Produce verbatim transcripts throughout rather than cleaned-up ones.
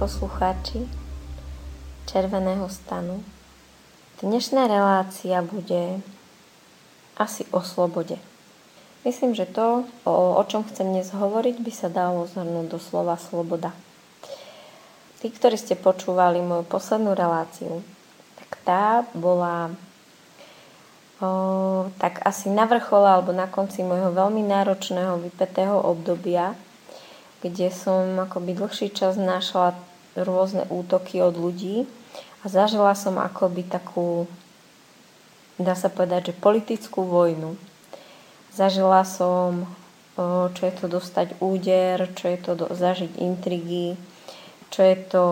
poslucháči Červeného stanu. Dnešná relácia bude asi o slobode. Myslím, že to, o, o čom chcem dnes hovoriť, by sa dalo zhrnúť do slova sloboda. Tí, ktorí ste počúvali moju poslednú reláciu, tak tá bola o, tak asi na vrchole alebo na konci môjho veľmi náročného vypätého obdobia, kde som akoby dlhší čas našla rôzne útoky od ľudí a zažila som akoby takú, dá sa povedať, že politickú vojnu. Zažila som, čo je to dostať úder, čo je to do, zažiť intrigy, čo je to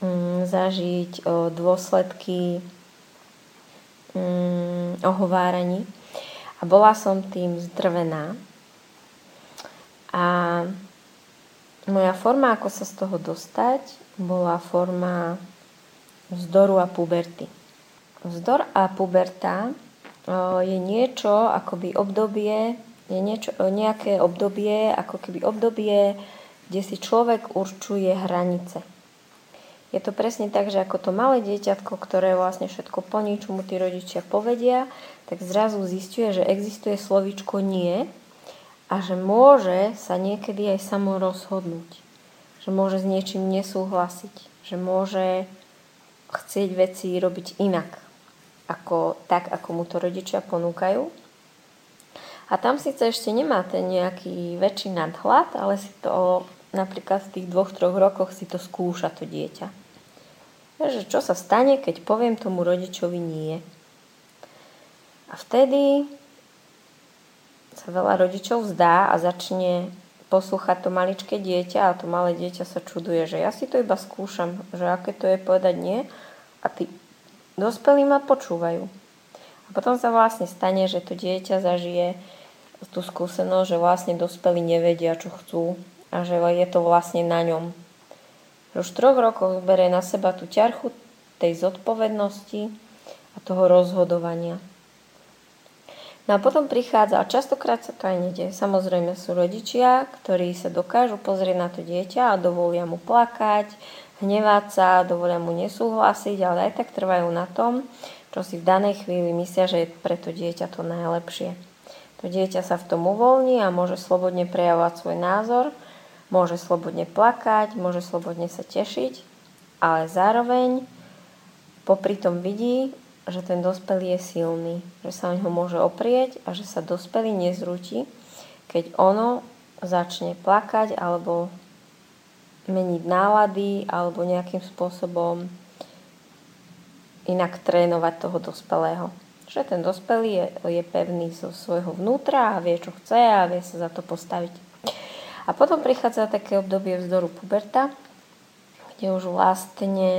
um, zažiť um, dôsledky um, ohováraní. A bola som tým zdrvená. A moja forma, ako sa z toho dostať, bola forma vzdoru a puberty. Vzdor a puberta je niečo, akoby obdobie, je niečo, nejaké obdobie, ako keby obdobie, kde si človek určuje hranice. Je to presne tak, že ako to malé dieťatko, ktoré vlastne všetko plní, čo mu tí rodičia povedia, tak zrazu zisťuje, že existuje slovíčko nie, a že môže sa niekedy aj samo rozhodnúť. Že môže s niečím nesúhlasiť. Že môže chcieť veci robiť inak. Ako, tak, ako mu to rodičia ponúkajú. A tam síce ešte nemá ten nejaký väčší nadhľad, ale si to napríklad v tých dvoch, troch rokoch si to skúša to dieťa. Takže čo sa stane, keď poviem tomu rodičovi nie. A vtedy sa veľa rodičov vzdá a začne poslúchať to maličké dieťa a to malé dieťa sa čuduje, že ja si to iba skúšam, že aké to je povedať nie a tí dospelí ma počúvajú. A potom sa vlastne stane, že to dieťa zažije tú skúsenosť, že vlastne dospelí nevedia, čo chcú a že je to vlastne na ňom. Už v troch rokoch berie na seba tú ťarchu tej zodpovednosti a toho rozhodovania. No a potom prichádza, a častokrát sa to aj nedie, samozrejme sú rodičia, ktorí sa dokážu pozrieť na to dieťa a dovolia mu plakať, hnevať sa, dovolia mu nesúhlasiť, ale aj tak trvajú na tom, čo si v danej chvíli myslia, že je pre to dieťa to najlepšie. To dieťa sa v tom uvoľní a môže slobodne prejavovať svoj názor, môže slobodne plakať, môže slobodne sa tešiť, ale zároveň popri tom vidí, že ten dospelý je silný, že sa o neho môže oprieť a že sa dospelý nezrúti, keď ono začne plakať alebo meniť nálady alebo nejakým spôsobom inak trénovať toho dospelého. Že ten dospelý je, je pevný zo svojho vnútra a vie, čo chce a vie sa za to postaviť. A potom prichádza také obdobie vzdoru puberta, kde už vlastne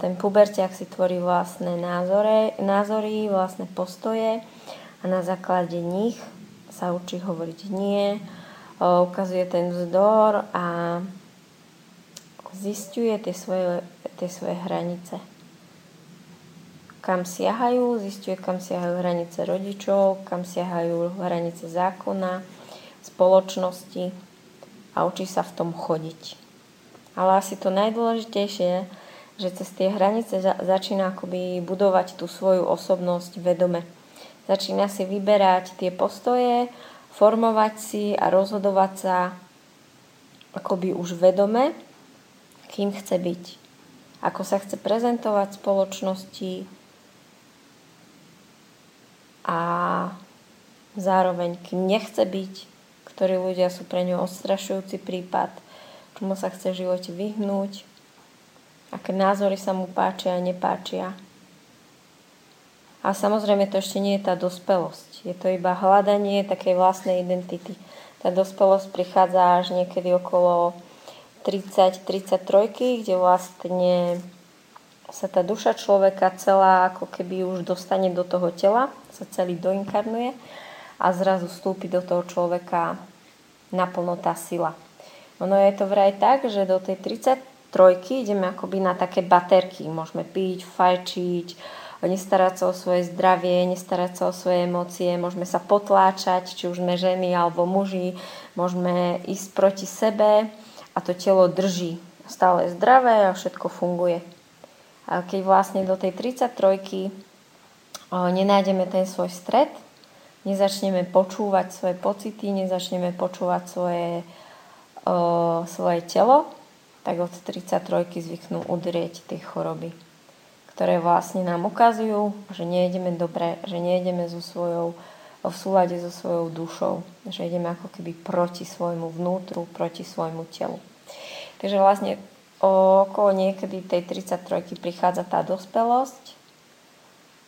ten puberťák si tvorí vlastné názory, názory, vlastné postoje a na základe nich sa učí hovoriť nie, ukazuje ten vzdor a zisťuje tie svoje, tie svoje hranice. Kam siahajú, zisťuje, kam siahajú hranice rodičov, kam siahajú hranice zákona, spoločnosti a učí sa v tom chodiť. Ale asi to najdôležitejšie, že cez tie hranice začína akoby budovať tú svoju osobnosť vedome. Začína si vyberať tie postoje, formovať si a rozhodovať sa akoby už vedome, kým chce byť. Ako sa chce prezentovať v spoločnosti a zároveň kým nechce byť, ktorí ľudia sú pre ňo odstrašujúci prípad, čomu sa chce v živote vyhnúť, aké názory sa mu páčia a nepáčia. A samozrejme to ešte nie je tá dospelosť. Je to iba hľadanie takej vlastnej identity. Tá dospelosť prichádza až niekedy okolo tridsať tridsaťtri, kde vlastne sa tá duša človeka celá ako keby už dostane do toho tela, sa celý doinkarnuje a zrazu vstúpi do toho človeka naplno tá sila. Ono je to vraj tak, že do tej tridsiatej trojky ideme akoby na také baterky. Môžeme piť, fajčiť, nestarať sa o svoje zdravie, nestarať sa o svoje emócie, môžeme sa potláčať, či už sme ženy alebo muži, môžeme ísť proti sebe a to telo drží stále zdravé a všetko funguje. A keď vlastne do tej tridsaťtrojky nenájdeme ten svoj stred, nezačneme počúvať svoje pocity, nezačneme počúvať svoje, o, svoje telo, tak od tridsaťtrojky zvyknú udrieť tie choroby, ktoré vlastne nám ukazujú, že nejedeme dobre, že nejedeme so svojou, v súlade so svojou dušou, že ideme ako keby proti svojmu vnútru, proti svojmu telu. Takže vlastne okolo niekedy tej tridsaťtrojky prichádza tá dospelosť,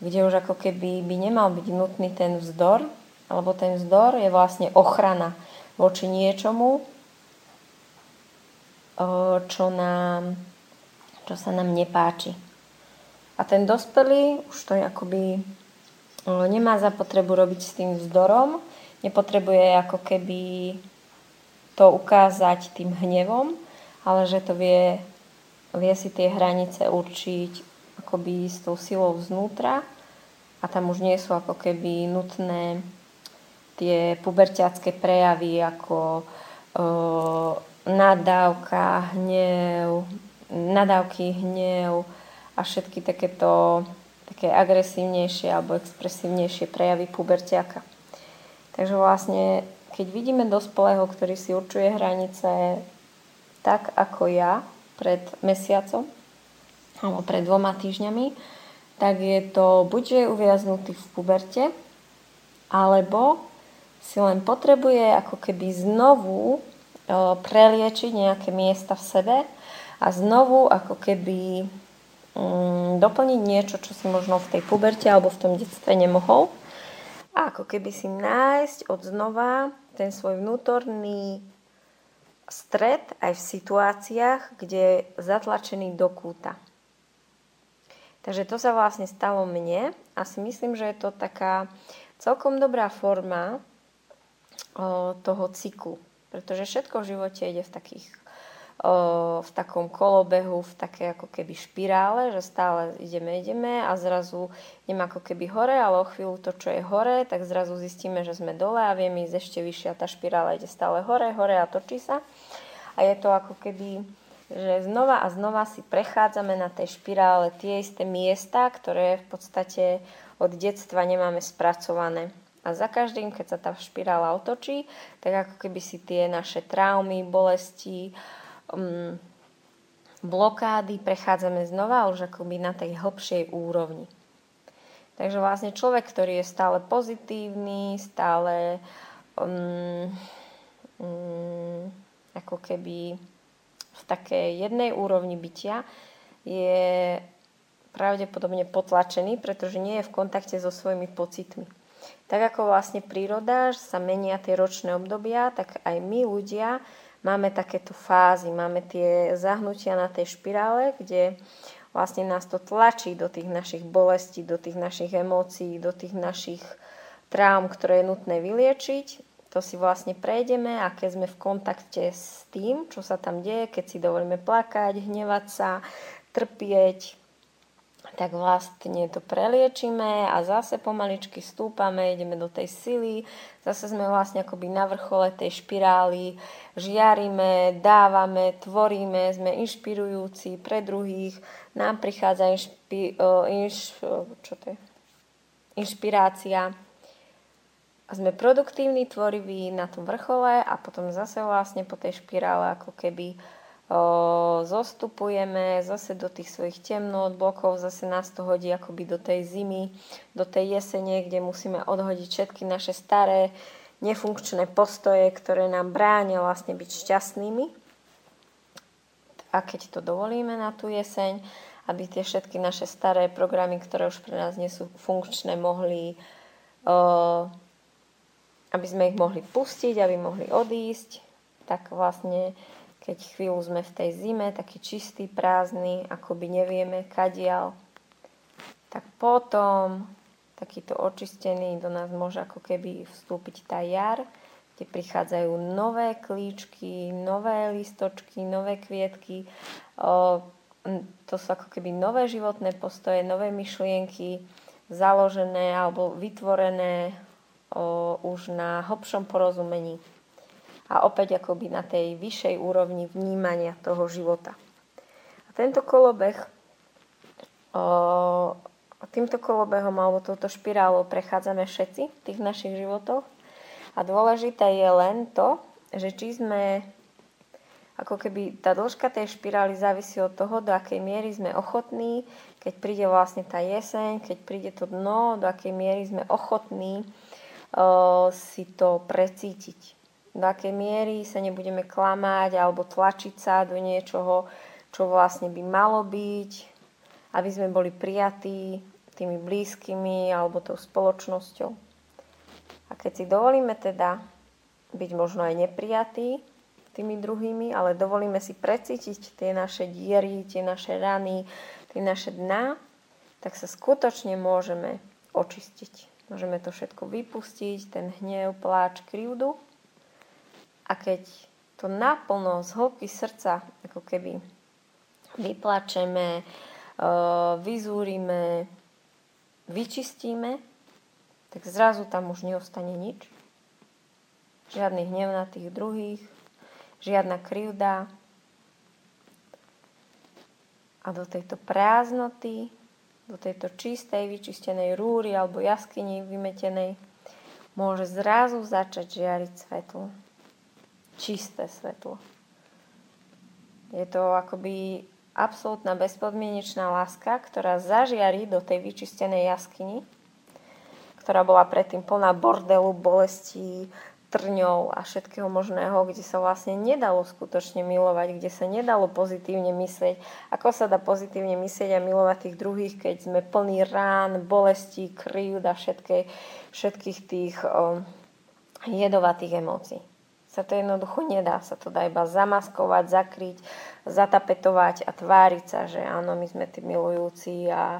kde už ako keby by nemal byť nutný ten vzdor, alebo ten vzdor je vlastne ochrana voči niečomu, čo, nám, čo sa nám nepáči. A ten dospelý už to je akoby nemá zapotrebu robiť s tým vzdorom, nepotrebuje ako keby to ukázať tým hnevom, ale že to vie, vie si tie hranice určiť akoby s tou silou znútra a tam už nie sú ako keby nutné tie puberťacké prejavy ako e, nadávka, hnev, nadávky, hnev a všetky takéto také agresívnejšie alebo expresívnejšie prejavy puberťaka. Takže vlastne, keď vidíme dospelého, ktorý si určuje hranice tak ako ja pred mesiacom, alebo pred dvoma týždňami, tak je to buď, že je uviaznutý v puberte, alebo si len potrebuje ako keby znovu e, preliečiť nejaké miesta v sebe a znovu ako keby mm, doplniť niečo, čo si možno v tej puberte alebo v tom detstve nemohol. A ako keby si nájsť od znova ten svoj vnútorný stred aj v situáciách, kde je zatlačený do kúta. Takže to sa vlastne stalo mne a si myslím, že je to taká celkom dobrá forma o, toho cyklu. Pretože všetko v živote ide v, takých, o, v takom kolobehu, v takej ako keby špirále, že stále ideme, ideme a zrazu ideme ako keby hore, ale o chvíľu to, čo je hore, tak zrazu zistíme, že sme dole a vieme ísť ešte vyššie a tá špirála ide stále hore, hore a točí sa. A je to ako keby, že znova a znova si prechádzame na tej špirále tie isté miesta, ktoré v podstate od detstva nemáme spracované. A za každým, keď sa tá špirála otočí, tak ako keby si tie naše traumy, bolesti, um, blokády prechádzame znova už akoby na tej hlbšej úrovni. Takže vlastne človek, ktorý je stále pozitívny, stále um, um, ako keby v takej jednej úrovni bytia je pravdepodobne potlačený, pretože nie je v kontakte so svojimi pocitmi. Tak ako vlastne príroda, že sa menia tie ročné obdobia, tak aj my ľudia máme takéto fázy, máme tie zahnutia na tej špirále, kde vlastne nás to tlačí do tých našich bolestí, do tých našich emócií, do tých našich traum, ktoré je nutné vyliečiť. To si vlastne prejdeme a keď sme v kontakte s tým, čo sa tam deje, keď si dovolíme plakať, hnevať sa, trpieť, tak vlastne to preliečíme a zase pomaličky stúpame, ideme do tej sily, zase sme vlastne akoby na vrchole tej špirály, žiarime, dávame, tvoríme, sme inšpirujúci pre druhých, nám prichádza inšpi, inš, čo to je? inšpirácia, a sme produktívni, tvoriví na tom vrchole a potom zase vlastne po tej špirále ako keby o, zostupujeme zase do tých svojich temnot, blokov, zase nás to hodí akoby do tej zimy, do tej jesene, kde musíme odhodiť všetky naše staré nefunkčné postoje, ktoré nám bránia vlastne byť šťastnými. A keď to dovolíme na tú jeseň, aby tie všetky naše staré programy, ktoré už pre nás nie sú funkčné, mohli o, aby sme ich mohli pustiť, aby mohli odísť, tak vlastne, keď chvíľu sme v tej zime, taký čistý, prázdny, akoby nevieme, kadiaľ, tak potom takýto očistený do nás môže ako keby vstúpiť tá jar, kde prichádzajú nové klíčky, nové listočky, nové kvietky, to sú ako keby nové životné postoje, nové myšlienky, založené alebo vytvorené O, už na hlbšom porozumení. a opäť akoby na tej vyššej úrovni vnímania toho života. A tento kolobeh, o, týmto kolobehom alebo touto špirálou prechádzame všetci v tých našich životoch a dôležité je len to, že či sme, ako keby tá dĺžka tej špirály závisí od toho, do akej miery sme ochotní, keď príde vlastne tá jeseň, keď príde to dno, do akej miery sme ochotní uh, si to precítiť. Do akej miery sa nebudeme klamať alebo tlačiť sa do niečoho, čo vlastne by malo byť, aby sme boli prijatí tými blízkymi alebo tou spoločnosťou. A keď si dovolíme teda byť možno aj neprijatí tými druhými, ale dovolíme si precítiť tie naše diery, tie naše rany, tie naše dná, tak sa skutočne môžeme očistiť. Môžeme to všetko vypustiť, ten hnev, pláč, krivdu. A keď to naplno z hĺbky srdca, ako keby vyplačeme, vyzúrime, vyčistíme, tak zrazu tam už neostane nič. Žiadny hnev na tých druhých, žiadna krivda. A do tejto prázdnoty, do tejto čistej, vyčistenej rúry alebo jaskyni vymetenej môže zrazu začať žiariť svetlo. Čisté svetlo. Je to akoby absolútna bezpodmienečná láska, ktorá zažiari do tej vyčistenej jaskyni, ktorá bola predtým plná bordelu, bolestí, trňou a všetkého možného, kde sa vlastne nedalo skutočne milovať, kde sa nedalo pozitívne myslieť. Ako sa dá pozitívne myslieť a milovať tých druhých, keď sme plní rán, bolestí, krívd a všetkej, všetkých tých oh, jedovatých emócií. Sa to jednoducho nedá, sa to dá iba zamaskovať, zakryť, zatapetovať a tváriť sa, že áno, my sme tí milujúci a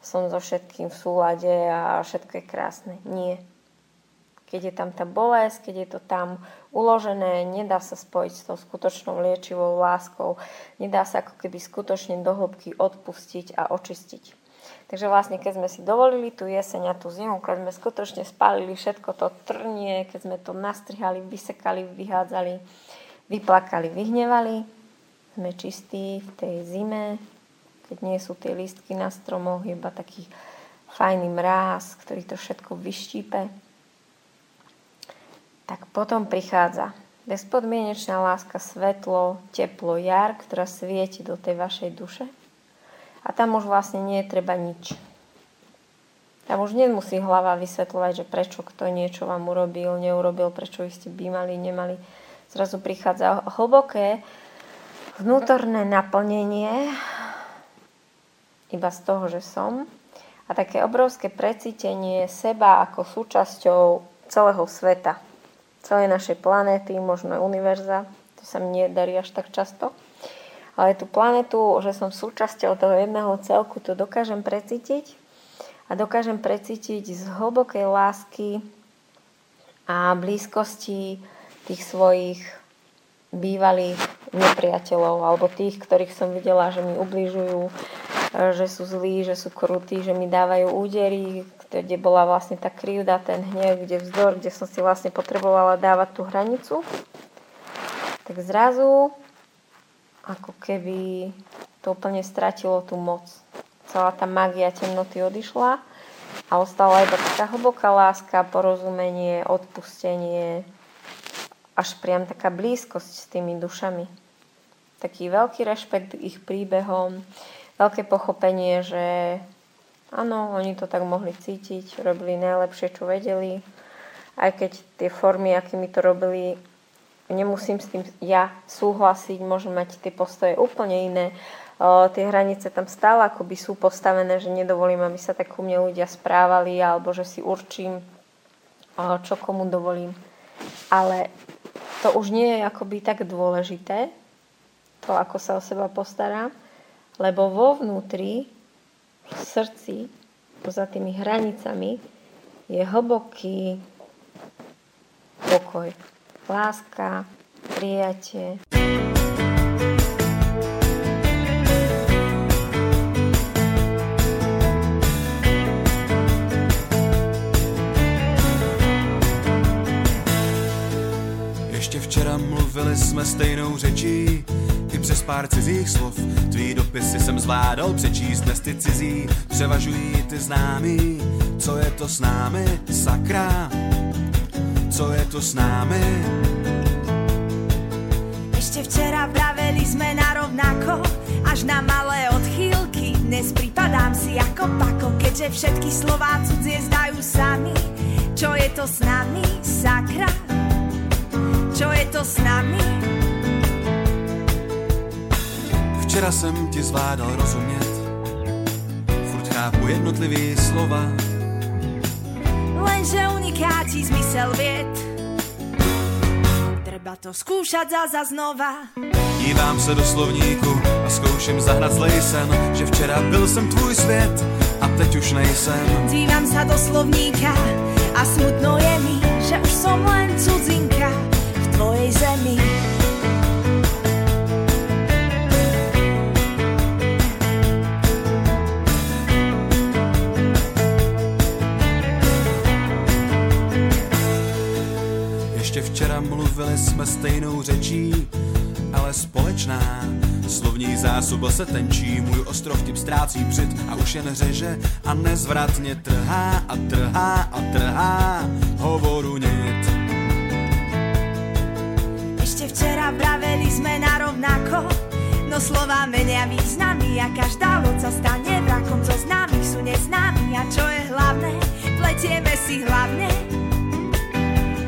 som so všetkým v súlade a všetko je krásne. Nie. Keď je tam tá bolesť, keď je to tam uložené, nedá sa spojiť s tou skutočnou liečivou láskou, nedá sa ako keby skutočne do hĺbky odpustiť a očistiť. Takže vlastne, keď sme si dovolili tú jeseň a tú zimu, keď sme skutočne spálili všetko to trnie, keď sme to nastrihali, vysekali, vyhádzali, vyplakali, vyhnevali, sme čistí v tej zime, keď nie sú tie lístky na stromoch, iba taký fajný mráz, ktorý to všetko vyštípe. Tak potom prichádza bezpodmienečná láska, svetlo, teplo, jar, ktorá svieti do tej vašej duše. A tam už vlastne nie je treba nič. Tam už nemusí hlava vysvetľovať, že prečo kto niečo vám urobil, neurobil, prečo vy ste by mali, nemali. Zrazu prichádza hlboké vnútorné naplnenie iba z toho, že som. A také obrovské precítenie seba ako súčasťou celého sveta. Celej našej planéty, možno aj univerza. To sa mi nedarí až tak často. Ale tú planetu, že som súčasťou toho jedného celku, to dokážem precítiť. A dokážem precítiť z hlbokej lásky a blízkosti tých svojich bývalých nepriateľov alebo tých, ktorých som videla, že mi ubližujú, že sú zlí, že sú krutí, že mi dávajú údery, kde bola vlastne tá krivda, ten hnev, kde vzdor, kde som si vlastne potrebovala dávať tú hranicu. Tak zrazu ako keby to úplne stratilo tú moc. Celá tá mágia temnoty odišla a ostala iba taká hlboká láska, porozumenie, odpustenie, až priam taká blízkosť s tými dušami. Taký veľký rešpekt ich príbehom, veľké pochopenie, že áno, oni to tak mohli cítiť, robili najlepšie, čo vedeli. Aj keď tie formy, akými to robili, nemusím s tým ja súhlasiť, môžem mať tie postoje úplne iné. O, tie hranice tam stále akoby sú postavené, že nedovolím, aby sa tak ku mne ľudia správali, alebo že si určím, o, čo komu dovolím. Ale to už nie je akoby tak dôležité, to ako sa o seba postarám, lebo vo vnútri, v srdci, za tými hranicami, je hlboký pokoj, láska, prijatie. Ešte včera jsme stejnou řečí. I přes pár cizích slov tvý dopisy jsem zvládal přečíst. Dnes ty cizí převažují ty známý. Co je to s námi, sakra? Co je to s námi? Ešte včera vraveli sme narovnako, až na malé odchýlky. Dnes pripadám si ako pako, keďže všetky slová cudzie zdajú sami. Čo je to s nami, sakra? Čo je to s nami? Včera som ti zvládal rozumieť, furt chápu jednotlivé slova. Lenže uniká ti zmysel vied. Treba to skúšať zaza znova. Dívám se do slovníku a zkouším zahrať zlej sen, že včera byl jsem tvůj svět a teď už nejsem. Dívám sa do slovníka a smutno je mi, že už som len cudzinka v tvojej zemi. Ešte včera mluvili jsme stejnou řečí, ale společná slovní zásoba se tenčí. Můj ostrov vtip ztrácí břit a už jen řeže a nezvratně trhá a trhá a trhá hovoru nit. Ešte včera vraveli jsme narovnako, no slova menia významy a každá loď sa stane vrakom. Co známych sú neznámy a čo je hlavné, pletieme si hlavne.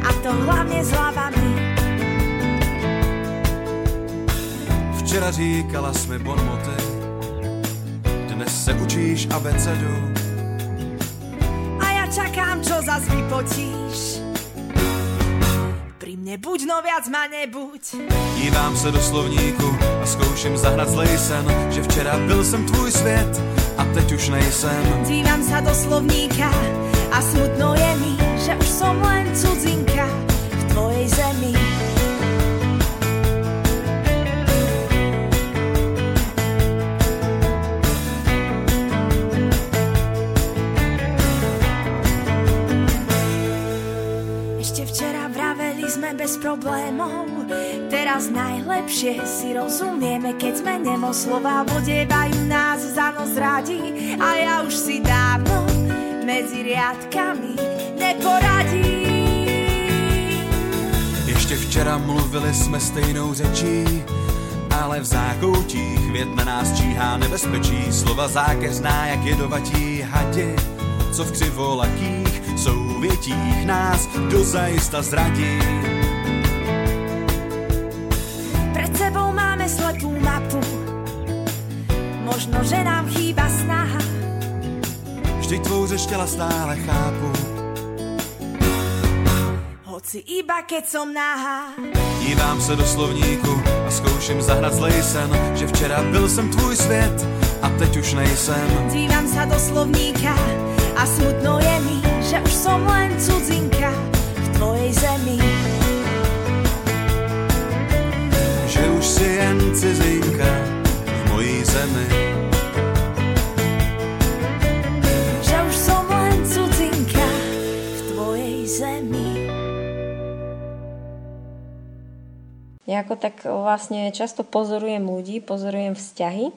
A to hlavne s hlavami. Včera říkala sme bonmoty, dnes se učíš abecedu. A ja čakám, čo zas vypotíš. Pri mne buď, no viac ma nebuď. Dívám sa do slovníku a skúšim zahrať zlej sen, že včera byl som tvůj svět a teď už nejsem. Dívám sa do slovníka a smutno je mi, že už som len cudzinka v tvojej zemi. Ešte včera vraveli sme bez problémov, teraz najlepšie si rozumieme, keď sme nemo. Slová vodievajú nás za nos radi a ja už si dávno medzi riadkami neporadí. Ešte včera mluvili sme stejnou řečí, ale v zákoutích věd na nás číhá nebezpečí. Slova zákeřná jak jedovatí hadi, co v křivolakých souvětích nás dozajista zradí. Pred sebou máme slepú mapu, možno že nám chýba snaha. Vždyť tvou řeč těla stále chápu, hoci iba keď som nahá. Dívám se do slovníku a zkouším zahrať zlej sen, že včera byl jsem tvůj svět a teď už nejsem. Dívám sa do slovníka a smutno je mi, že už som len cudzinka v tvojej zemi. Že už si jen cizinka v mojí zemi. Nejako tak vlastne často pozorujem ľudí, pozorujem vzťahy,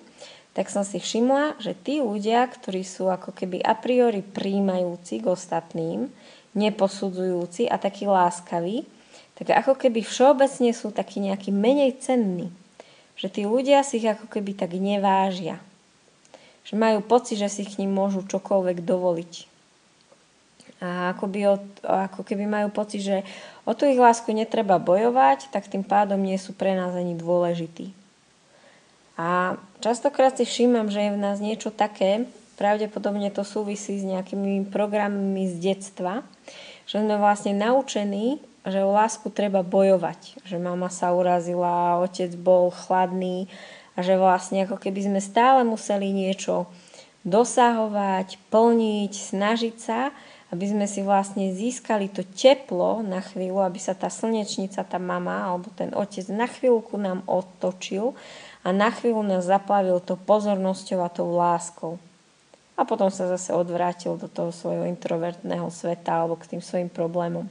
tak som si všimla, že tí ľudia, ktorí sú ako keby a priori prijímajúci k ostatným, neposudzujúci a takí láskaví, tak ako keby všeobecne sú takí nejakí menej cenní. Že tí ľudia si ich ako keby tak nevážia. Že majú pocit, že si k nim môžu čokoľvek dovoliť. A ako, by od, ako keby majú pocit, že o tú ich lásku netreba bojovať, tak tým pádom nie sú pre nás ani dôležití. A častokrát si všímam, že je v nás niečo také, pravdepodobne to súvisí s nejakými programami z detstva, že sme vlastne naučení, že o lásku treba bojovať, že mama sa urazila, otec bol chladný a že vlastne ako keby sme stále museli niečo dosahovať, plniť, snažiť sa, aby sme si vlastne získali to teplo na chvíľu, aby sa tá slnečnica, tá mama alebo ten otec na chvíľku nám otočil a na chvíľu nás zaplavil to pozornosťou a tou láskou. A potom sa zase odvrátil do toho svojho introvertného sveta alebo k tým svojim problémom.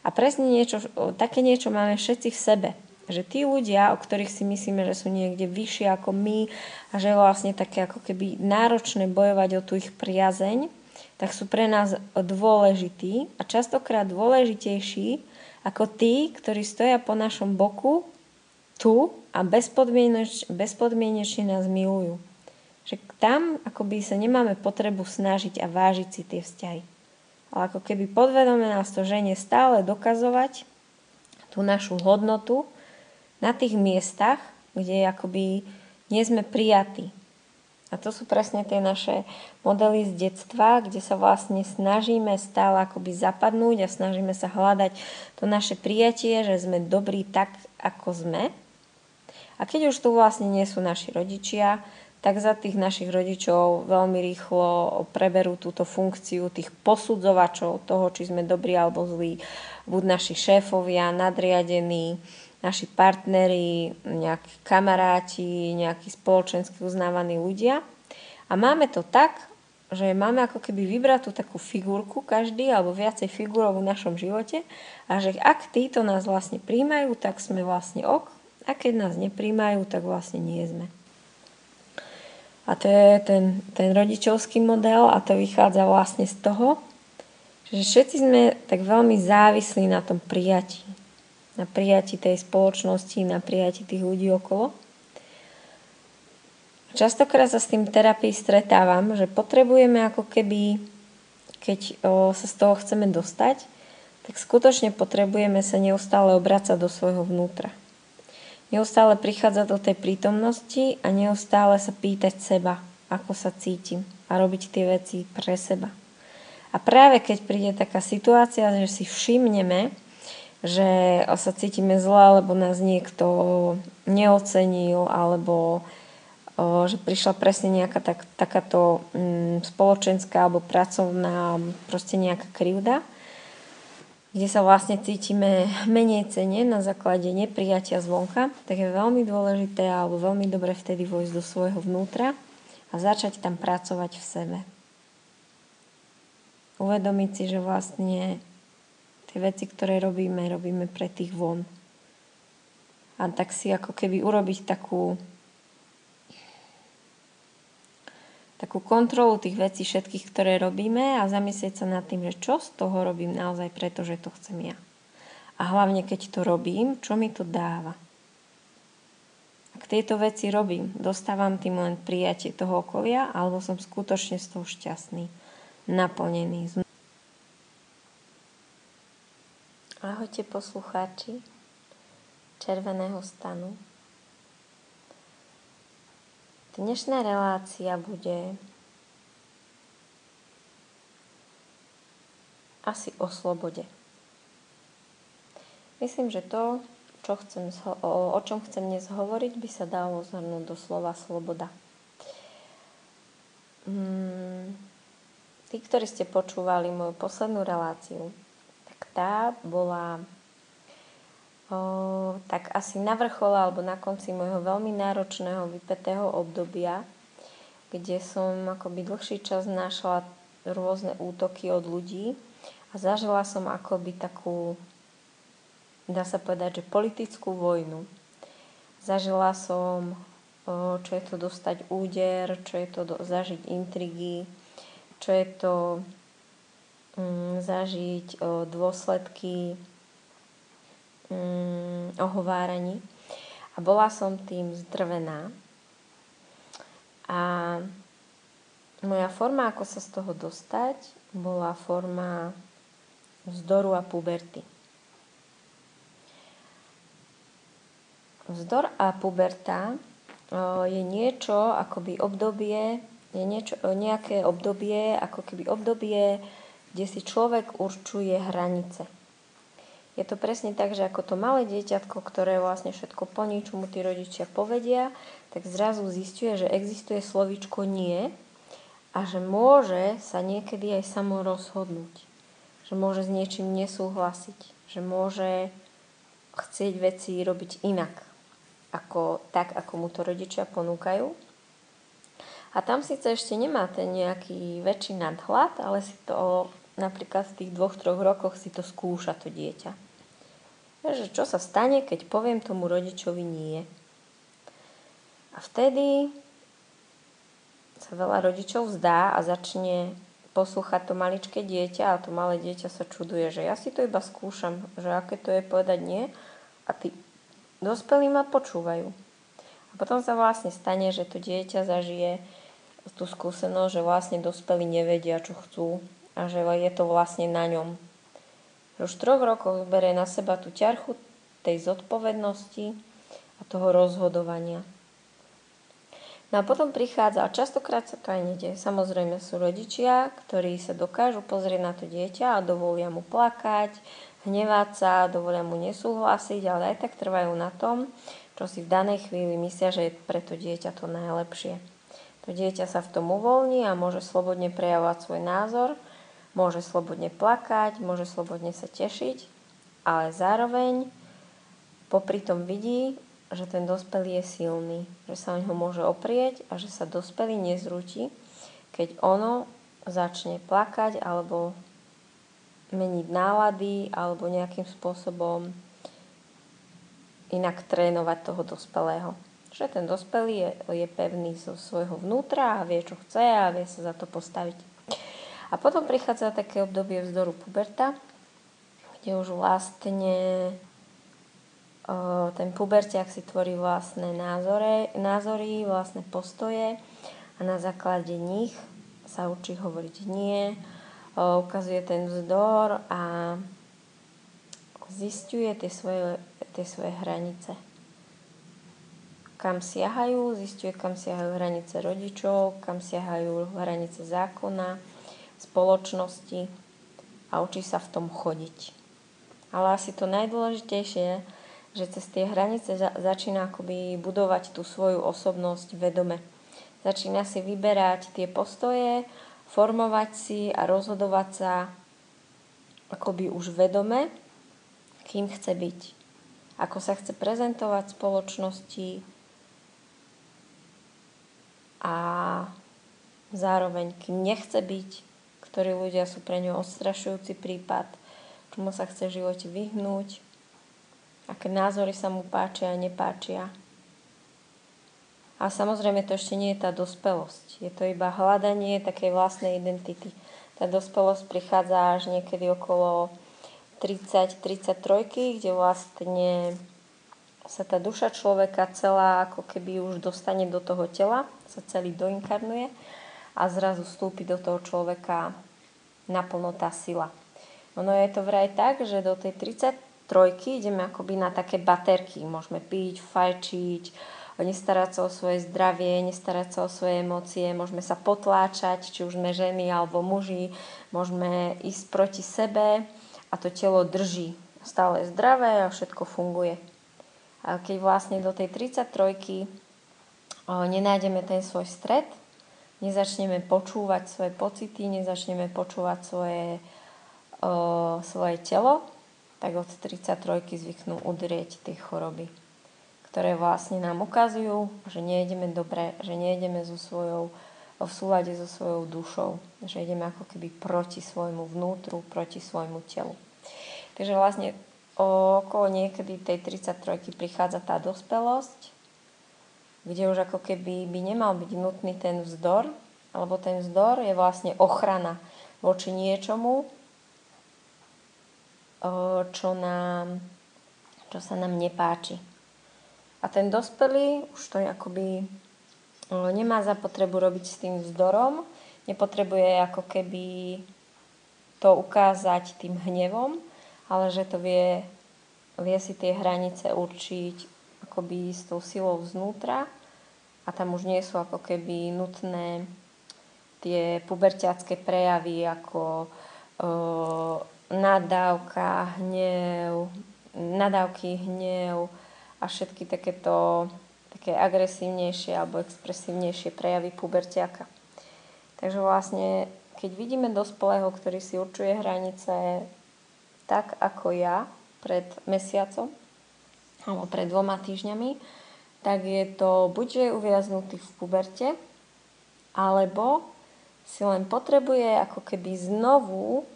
A presne niečo, také niečo máme všetci v sebe. Že tí ľudia, o ktorých si myslíme, že sú niekde vyššie ako my a že je vlastne také ako keby náročné bojovať o tú ich priazeň, tak sú pre nás dôležití a častokrát dôležitejší ako tí, ktorí stoja po našom boku tu a bezpodmienečne, bezpodmienečne nás milujú. Že tam akoby sa nemáme potrebu snažiť a vážiť si tie vzťahy. Ale ako keby podvedome nás to ženie stále dokazovať tú našu hodnotu na tých miestach, kde akoby nie sme prijatí. A to sú presne tie naše modely z detstva, kde sa vlastne snažíme stále akoby zapadnúť a snažíme sa hľadať to naše prijatie, že sme dobrí tak, ako sme. A keď už tu vlastne nie sú naši rodičia, tak za tých našich rodičov veľmi rýchlo preberú túto funkciu tých posudzovačov toho, či sme dobrí alebo zlí, buď naši šéfovia, nadriadení, naši partneri, nejakí kamaráti, nejakí spoločensky uznávaní ľudia. A máme to tak, že máme ako keby vybrať tú takú figurku každý alebo viacej figurov v našom živote a že ak títo nás vlastne príjmajú, tak sme vlastne ok a keď nás nepríjmajú, tak vlastne nie sme. A to je ten, ten rodičovský model a to vychádza vlastne z toho, že všetci sme tak veľmi závislí na tom prijatí. Na prijatí tej spoločnosti, na prijatí tých ľudí okolo. Častokrát sa s tým terapii stretávam, že potrebujeme ako keby, keď o, sa z toho chceme dostať, tak skutočne potrebujeme sa neustále obracať do svojho vnútra. Neustále prichádzať do tej prítomnosti a neustále sa pýtať seba, ako sa cítim a robiť tie veci pre seba. A práve keď príde taká situácia, že si všimneme, že sa cítime zle, alebo nás niekto neocenil, alebo o, že prišla presne nejaká tak, takáto mm, spoločenská alebo pracovná, proste nejaká krivda, kde sa vlastne cítime menej cene na základe neprijatia zvonka, tak je veľmi dôležité alebo veľmi dobre vtedy vojsť do svojho vnútra a začať tam pracovať v sebe. Uvedomiť si, že vlastne tie veci, ktoré robíme, robíme pre tých von. A tak si ako keby urobiť takú takú kontrolu tých vecí všetkých, ktoré robíme a zamyslieť sa nad tým, že čo z toho robím naozaj preto, že to chcem ja. A hlavne, keď to robím, čo mi to dáva. Ak tieto veci robím, dostávam tým len prijatie toho okolia, alebo som skutočne z toho šťastný, naplnený. Ahojte poslucháči Červeného stanu. Dnešná relácia bude asi o slobode. Myslím, že to, čo chcem, o čom chcem dnes hovoriť, by sa dalo zhrnúť do slova sloboda. Tí, ktorí ste počúvali moju poslednú reláciu, tá bola o, tak asi na vrchole alebo na konci môjho veľmi náročného vypätého obdobia, kde som akoby dlhší čas našla rôzne útoky od ľudí a zažila som akoby takú, dá sa povedať, že politickú vojnu. Zažila som, o, čo je to dostať úder, čo je to do, zažiť intrigy, čo je to zažiť o, dôsledky mm, ohováraní a bola som tým zdrvená a moja forma, ako sa z toho dostať, bola forma vzdoru a puberty. Vzdor a puberta o, je niečo akoby obdobie je niečo, nejaké obdobie ako keby obdobie, kde si človek určuje hranice. Je to presne tak, že ako to malé dieťatko, ktoré vlastne všetko plní, čo mu tí rodičia povedia, tak zrazu zisťuje, že existuje slovíčko nie a že môže sa niekedy aj samo rozhodnúť. Že môže s niečím nesúhlasiť. Že môže chcieť veci robiť inak, ako, tak, ako mu to rodičia ponúkajú. A tam síce ešte nemá ten nejaký väčší nadhľad, ale si to... Napríklad v tých dvoch, troch rokoch si to skúša to dieťa. že čo sa stane, keď poviem tomu rodičovi nie. A vtedy sa veľa rodičov vzdá a začne poslúchať to maličké dieťa a to malé dieťa sa čuduje, že ja si to iba skúšam, že aké to je povedať nie a tí dospelí ma počúvajú. A potom sa vlastne stane, že to dieťa zažije tú skúsenosť, že vlastne dospelí nevedia, čo chcú a že je to vlastne na ňom. Už troch rokov berie na seba tú ťarchu tej zodpovednosti a toho rozhodovania. No a potom prichádza, a častokrát sa to aj nedie, samozrejme sú rodičia, ktorí sa dokážu pozrieť na to dieťa a dovolia mu plakať, hnevať sa, dovolia mu nesúhlasiť, ale aj tak trvajú na tom, čo si v danej chvíli myslia, že je pre to dieťa to najlepšie. To dieťa sa v tom uvoľní a môže slobodne prejavovať svoj názor, môže slobodne plakať, môže slobodne sa tešiť, ale zároveň popri tom vidí, že ten dospelý je silný, že sa o neho môže oprieť a že sa dospelý nezrúti, keď ono začne plakať alebo meniť nálady alebo nejakým spôsobom inak trénovať toho dospelého. Že ten dospelý je, je pevný zo svojho vnútra a vie, čo chce a vie sa za to postaviť. A potom prichádza také obdobie vzdoru puberta, kde už vlastne e, ten puberťák si tvorí vlastné názore, názory, vlastné postoje a na základe nich sa učí hovoriť nie, e, ukazuje ten vzdor a zisťuje tie svoje tie svoje hranice. Kam siahajú, zisťuje, kam siahajú hranice rodičov, kam siahajú hranice zákona, spoločnosti a učí sa v tom chodiť. Ale asi to najdôležitejšie, že cez tie hranice začína akoby budovať tú svoju osobnosť vedome. Začína si vyberať tie postoje, formovať si a rozhodovať sa akoby už vedome, kým chce byť. Ako sa chce prezentovať v spoločnosti a zároveň, kým nechce byť, ktorí ľudia sú pre ňo odstrašujúci prípad, čomu sa chce v živote vyhnúť, aké názory sa mu páčia a nepáčia. A samozrejme to ešte nie je tá dospelosť, je to iba hľadanie takej vlastnej identity. Tá dospelosť prichádza až niekedy okolo tridsať tridsaťtri, kde vlastne sa tá duša človeka celá ako keby už dostane do toho tela, sa celý doinkarnuje a zrazu vstúpi do toho človeka naplno tá sila. Ono je to vraj tak, že do tej tridsaťtrojky ideme akoby na také baterky. Môžeme piť, fajčiť, nestarať sa o svoje zdravie, nestarať sa o svoje emócie, môžeme sa potláčať, či už sme ženy alebo muži, môžeme ísť proti sebe. A to telo drží, stále je zdravé a všetko funguje. A keď vlastne do tej tridsaťtrojky nenájdeme ten svoj stred, nezačneme počúvať svoje pocity, nezačneme počúvať svoje, o, svoje telo, tak od tridsaťtrojky zvyknú udrieť tie choroby, ktoré vlastne nám ukazujú, že nejedeme dobre, že nejedeme so svojou v súlade so svojou dušou, že ideme ako keby proti svojmu vnútru, proti svojmu telu. Takže vlastne okolo niekedy tej tridsaťtrojky prichádza tá dospelosť, kde už ako keby by nemal byť nutný ten vzdor, alebo ten vzdor je vlastne ochrana voči niečomu, čo nám, čo sa nám nepáči. A ten dospelý už to je akoby nemá zapotrebu robiť s tým vzdorom, nepotrebuje ako keby to ukázať tým hnevom, ale že to vie, vie si tie hranice určiť akoby s tou silou znútra a tam už nie sú ako keby nutné tie puberťacké prejavy ako e, nadávka, hnev, nadávky, hnev a všetky takéto také agresívnejšie alebo expresívnejšie prejavy puberťaka. Takže vlastne, keď vidíme dospelého, ktorý si určuje hranice tak ako ja pred mesiacom alebo pred dvoma týždňami, tak je to buď, že je uviaznutý v puberte, alebo si len potrebuje ako keby znovu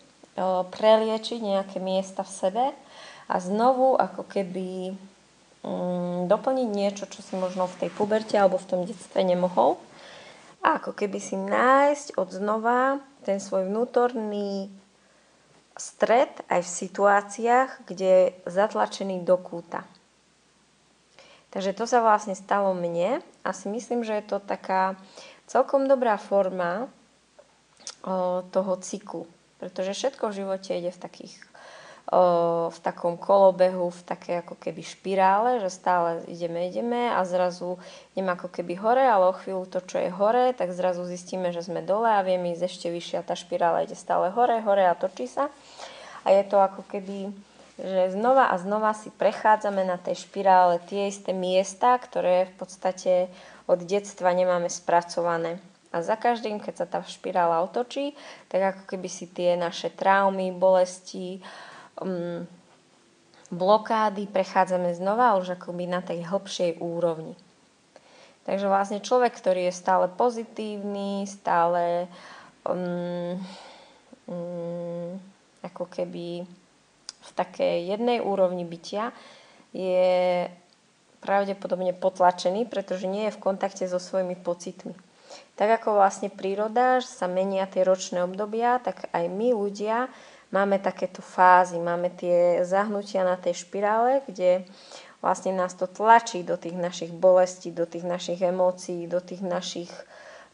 preliečiť nejaké miesta v sebe a znovu ako keby mm, doplniť niečo, čo si možno v tej puberte alebo v tom detstve nemohol. A ako keby si nájsť od znova ten svoj vnútorný stred aj v situáciách, kde je zatlačený do kúta. Takže to sa vlastne stalo mne a si myslím, že je to taká celkom dobrá forma o, toho cyklu, pretože všetko v živote ide v, takých, o, v takom kolobehu, v takej ako keby špirále, že stále ideme, ideme a zrazu ideme ako keby hore, ale o chvíľu to, čo je hore, tak zrazu zistíme, že sme dole a vieme ísť ešte vyššie a tá špirála ide stále hore, hore a točí sa. A je to ako keby, že znova a znova si prechádzame na tej špirále tie isté miesta, ktoré v podstate od detstva nemáme spracované. A za každým, keď sa tá špirála otočí, tak ako keby si tie naše traumy, bolesti, um, blokády prechádzame znova už akoby na tej hlbšej úrovni. Takže vlastne človek, ktorý je stále pozitívny, stále um, um, ako keby v takej jednej úrovni bytia, je pravdepodobne potlačený, pretože nie je v kontakte so svojimi pocitmi. Tak ako vlastne príroda sa menia tie ročné obdobia, tak aj my ľudia máme takéto fázy, máme tie zahnutia na tej špirále, kde vlastne nás to tlačí do tých našich bolestí, do tých našich emócií, do tých našich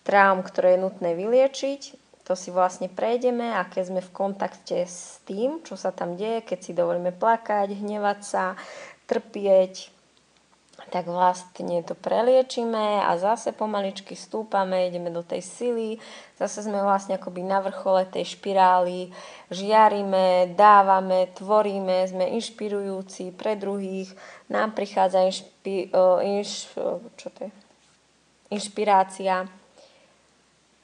traum, ktoré je nutné vyliečiť. To si vlastne prejdeme a keď sme v kontakte s tým, čo sa tam deje, keď si dovolíme plakať, hnevať sa, trpieť, tak vlastne to preliečíme a zase pomaličky stúpame, ideme do tej sily, zase sme vlastne akoby na vrchole tej špirály, žiaríme, dávame, tvoríme, sme inšpirujúci pre druhých, nám prichádza inšpi- inš- čo to je? inšpirácia,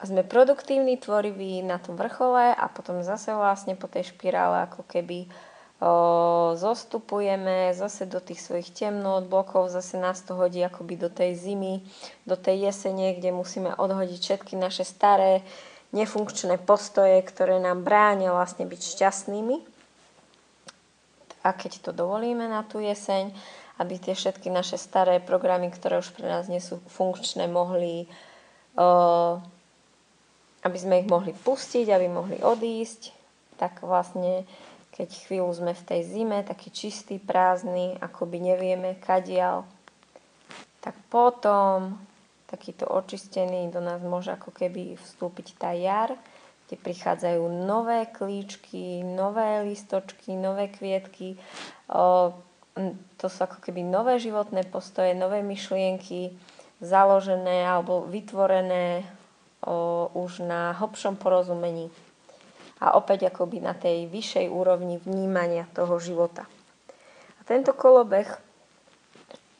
a sme produktívni, tvoriví na tom vrchole a potom zase vlastne po tej špirále ako keby o, zostupujeme zase do tých svojich temnôt, blokov, zase nás to hodí akoby do tej zimy, do tej jesene, kde musíme odhodiť všetky naše staré nefunkčné postoje, ktoré nám bránia vlastne byť šťastnými. A keď to dovolíme na tú jeseň, aby tie všetky naše staré programy, ktoré už pre nás nie sú funkčné, mohli... O, aby sme ich mohli pustiť, aby mohli odísť, tak vlastne, keď chvíľu sme v tej zime, taký čistý, prázdny, akoby nevieme, kadiaľ, tak potom takýto očistený do nás môže ako keby vstúpiť tá jar, kde prichádzajú nové klíčky, nové listočky, nové kvietky, o, to sú ako keby nové životné postoje, nové myšlienky, založené alebo vytvorené, O, už na hlbšom porozumení a opäť akoby na tej vyššej úrovni vnímania toho života. A tento kolobeh,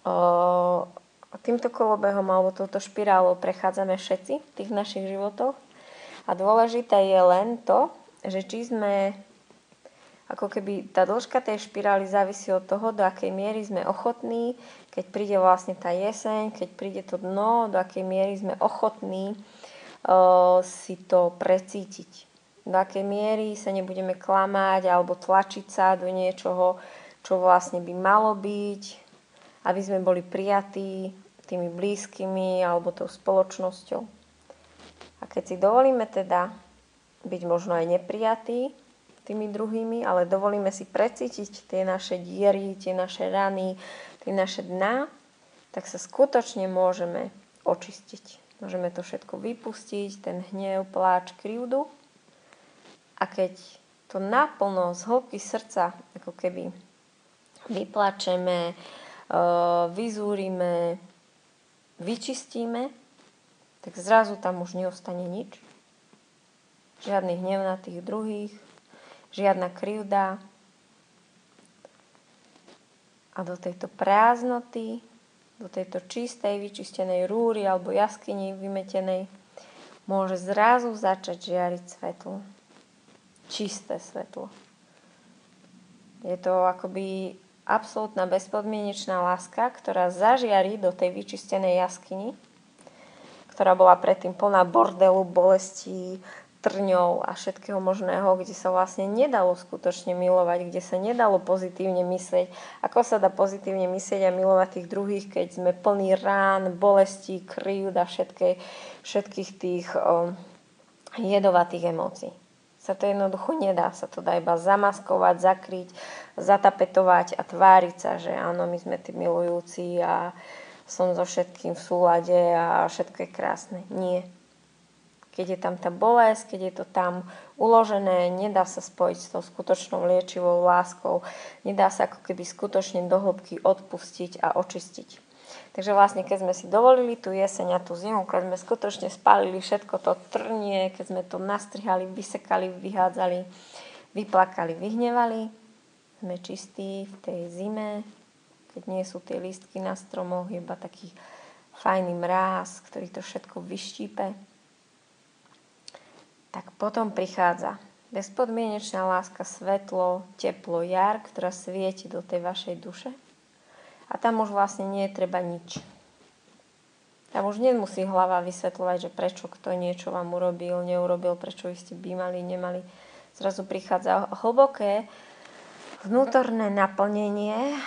o, týmto kolobehom alebo touto špirálou prechádzame všetci v tých našich životoch a dôležité je len to, že či sme, ako keby tá dĺžka tej špirály závisí od toho, do akej miery sme ochotní, keď príde vlastne tá jeseň, keď príde to dno, do akej miery sme ochotní si to precítiť. Do akej miery sa nebudeme klamať alebo tlačiť sa do niečoho, čo vlastne by malo byť, aby sme boli prijatí tými blízkymi alebo tou spoločnosťou. A keď si dovolíme teda byť možno aj neprijatí tými druhými, ale dovolíme si precítiť tie naše diery, tie naše rany, tie naše dná, tak sa skutočne môžeme očistiť. Môžeme to všetko vypustiť, ten hnev, pláč, krivdu. A keď to naplno z hĺbky srdca, ako keby vyplačeme, vyzúrime, vyčistíme, tak zrazu tam už neostane nič. Žiadny hnev na tých druhých, žiadna krivda. A do tejto prázdnoty, do tejto čistej, vyčistenej rúry alebo jaskyni vymetenej môže zrazu začať žiariť svetlo. Čisté svetlo. Je to akoby absolútna bezpodmienečná láska, ktorá zažiarí do tej vyčistenej jaskyni, ktorá bola predtým plná bordelu, bolestí, trňou a všetkého možného, kde sa vlastne nedalo skutočne milovať, kde sa nedalo pozitívne myslieť. Ako sa dá pozitívne myslieť a milovať tých druhých, keď sme plní rán, bolestí, krívd a všetkej, všetkých tých oh, jedovatých emócií. Sa to jednoducho nedá, sa to dá iba zamaskovať, zakryť, zatapetovať a tváriť sa, že áno, my sme tí milujúci a som so všetkým v súlade a všetko je krásne. Nie. Keď je tam tá bolesť, keď je to tam uložené, nedá sa spojiť s tou skutočnou liečivou láskou, nedá sa ako keby skutočne do hĺbky odpustiť a očistiť. Takže vlastne, keď sme si dovolili tú jeseň a tú zimu, keď sme skutočne spálili všetko to trnie, keď sme to nastrihali, vysekali, vyhádzali, vyplakali, vyhnevali, sme čistí v tej zime, keď nie sú tie lístky na stromoch, iba taký fajný mráz, ktorý to všetko vyštípe. Tak potom prichádza bezpodmienečná láska, svetlo, teplo, jar, ktorá svieti do tej vašej duše. A tam už vlastne nie je treba nič. Tam už nemusí hlava vysvetľovať, že prečo kto niečo vám urobil, neurobil, prečo vy ste by mali, nemali. Zrazu prichádza hlboké vnútorné naplnenie.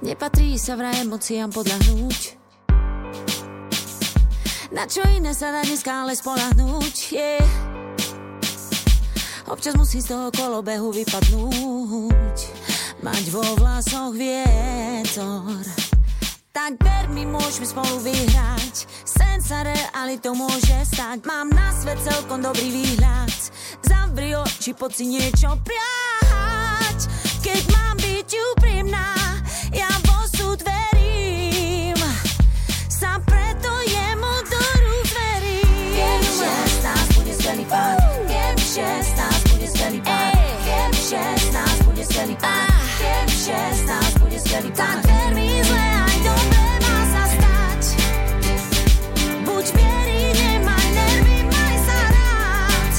Nepatrí sa vraj emóciám podľahnúť. Na čo iné sa dá dneska ale spoľahnúť, yeah. Občas musí z toho kolobehu vypadnúť. Mať vo vlasoch vietor. Tak ver mi, môžeme spolu vyhrať. Sen sa realitou môže stať. Mám na svet celkom dobrý výhľad. Zavri oči, poď si niečo priahať. Keď mám byť úprimná, ja vo súd verím, sa preto jemu do rúk verím. Keby šestnásť bude skvelý pán, keby šestnásť bude skvelý pán, keby šestnásť bude skvelý pán, keby šestnásť bude skvelý pán. Tak ver mi, zle aj dobre má sa stať. Buď viery, nemaj nervy, maj sa rád.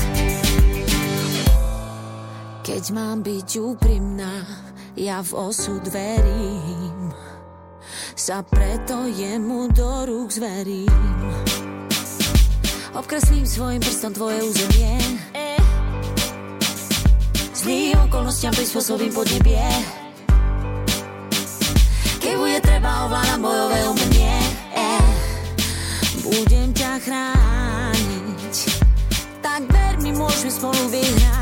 Keď mám byť úprimná, ja v osud verím, sa preto jemu do rúk zverím. Obkreslím svojim prstom tvoje územie, zlým okolnostiam prispôsobím podnebie. Keď bude treba, ovládam bojové umenie, budem ťa chrániť. Tak ver mi, môžeme spolu vyhrať.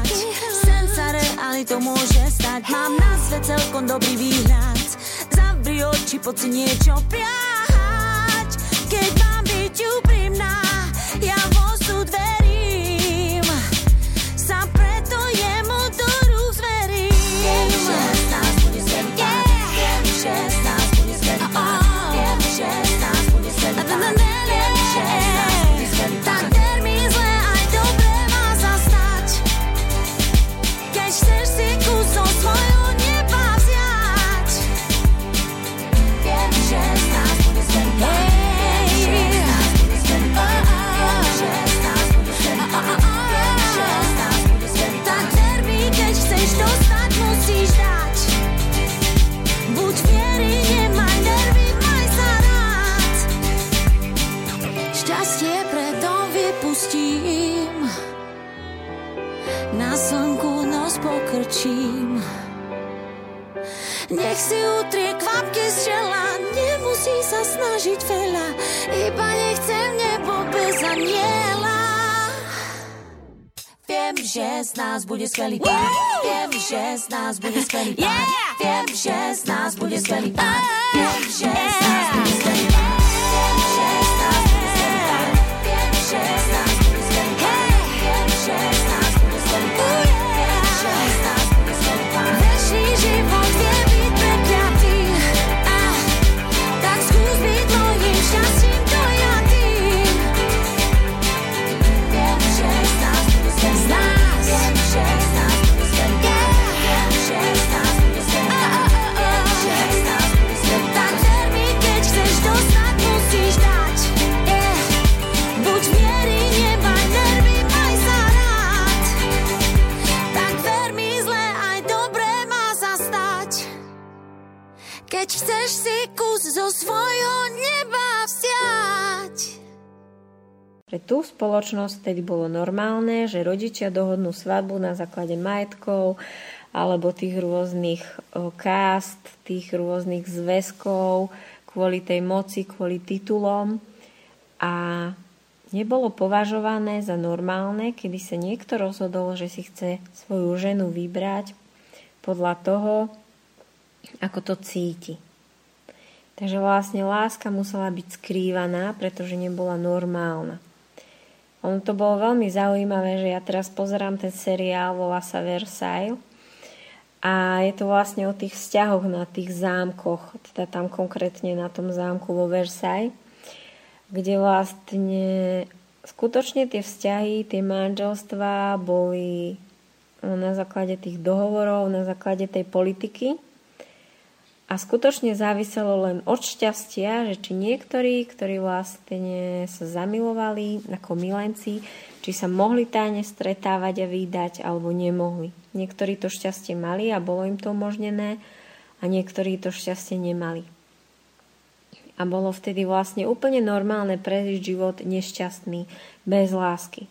Ale to môže stať. Mám na svet celkom dobrý výhľad. Zavri oči, poď si niečo priahať. Keď mám byť úprimná, ja vo súd verím, sa preto jemu do rúk zverím. Keby šestnásť bude skvelý pán, keby šestnásť bude skvelý pán, keby šestnásť bude skvelý pán, keby šestnásť bude skvelý pán. Tak ver mi, zle aj dobre má sa stať. Keď chceš si kúsok svojho neba vziať, keby šestnásť bude skvelý pán, keby šestnásť bude skvelý pán, keby šestnásť bude skvelý pán, keby šestnásť bude skvelý pán. Tak ver mi, keď chceš dostať, musíš dať. Buď viery, nemaj nervy, maj sa rád. Šťastie preto vypustím, na slnku nos pokrčím. Nech si utrie kvapky z čela, nemusí sa snažiť veľa, iba nechcem nebo bez aniela. Viem, že z nás bude skvelý pán, viem, že z nás bude skvelý pán, viem, že z nás bude skvelý pán, viem, že z nás bude skvelý pán, viem, že z nás bude skvelý pán, viem, že z nás bude skvelý pán, viem, že z nás. Život vie byť prekliatý, ah, tak skús byť mojím šťastím, to ja tým. Viem, že z nás bude skvelý pán, viem, že z nás bude skvelý pán, viem, že z nás bude skvelý pán, viem, že z nás bude skvelý pán. Tak ver mi, keď chceš dostať Keď chceš si kus zo svojho neba vziať. Pre tú spoločnosť teď bolo normálne, že rodičia dohodnú svadbu na základe majetkov alebo tých rôznych kást, tých rôznych zväzkov kvôli tej moci, kvôli titulom. A nebolo považované za normálne, kedy sa niekto rozhodol, že si chce svoju ženu vybrať podľa toho, ako to cíti. Takže vlastne láska musela byť skrývaná, pretože nebola normálna. Ono to bolo veľmi zaujímavé, že ja teraz pozerám ten seriál, volá sa Versailles, a je to vlastne o tých vzťahoch na tých zámkoch, teda tam konkrétne na tom zámku vo Versailles, kde vlastne skutočne tie vzťahy, tie manželstvá boli na základe tých dohovorov, na základe tej politiky a skutočne záviselo len od šťastia, že či niektorí, ktorí vlastne sa zamilovali ako milenci, či sa mohli tajne stretávať a vydať, alebo nemohli. Niektorí to šťastie mali a bolo im to umožnené a niektorí to šťastie nemali. A bolo vtedy vlastne úplne normálne prežiť život nešťastný, bez lásky.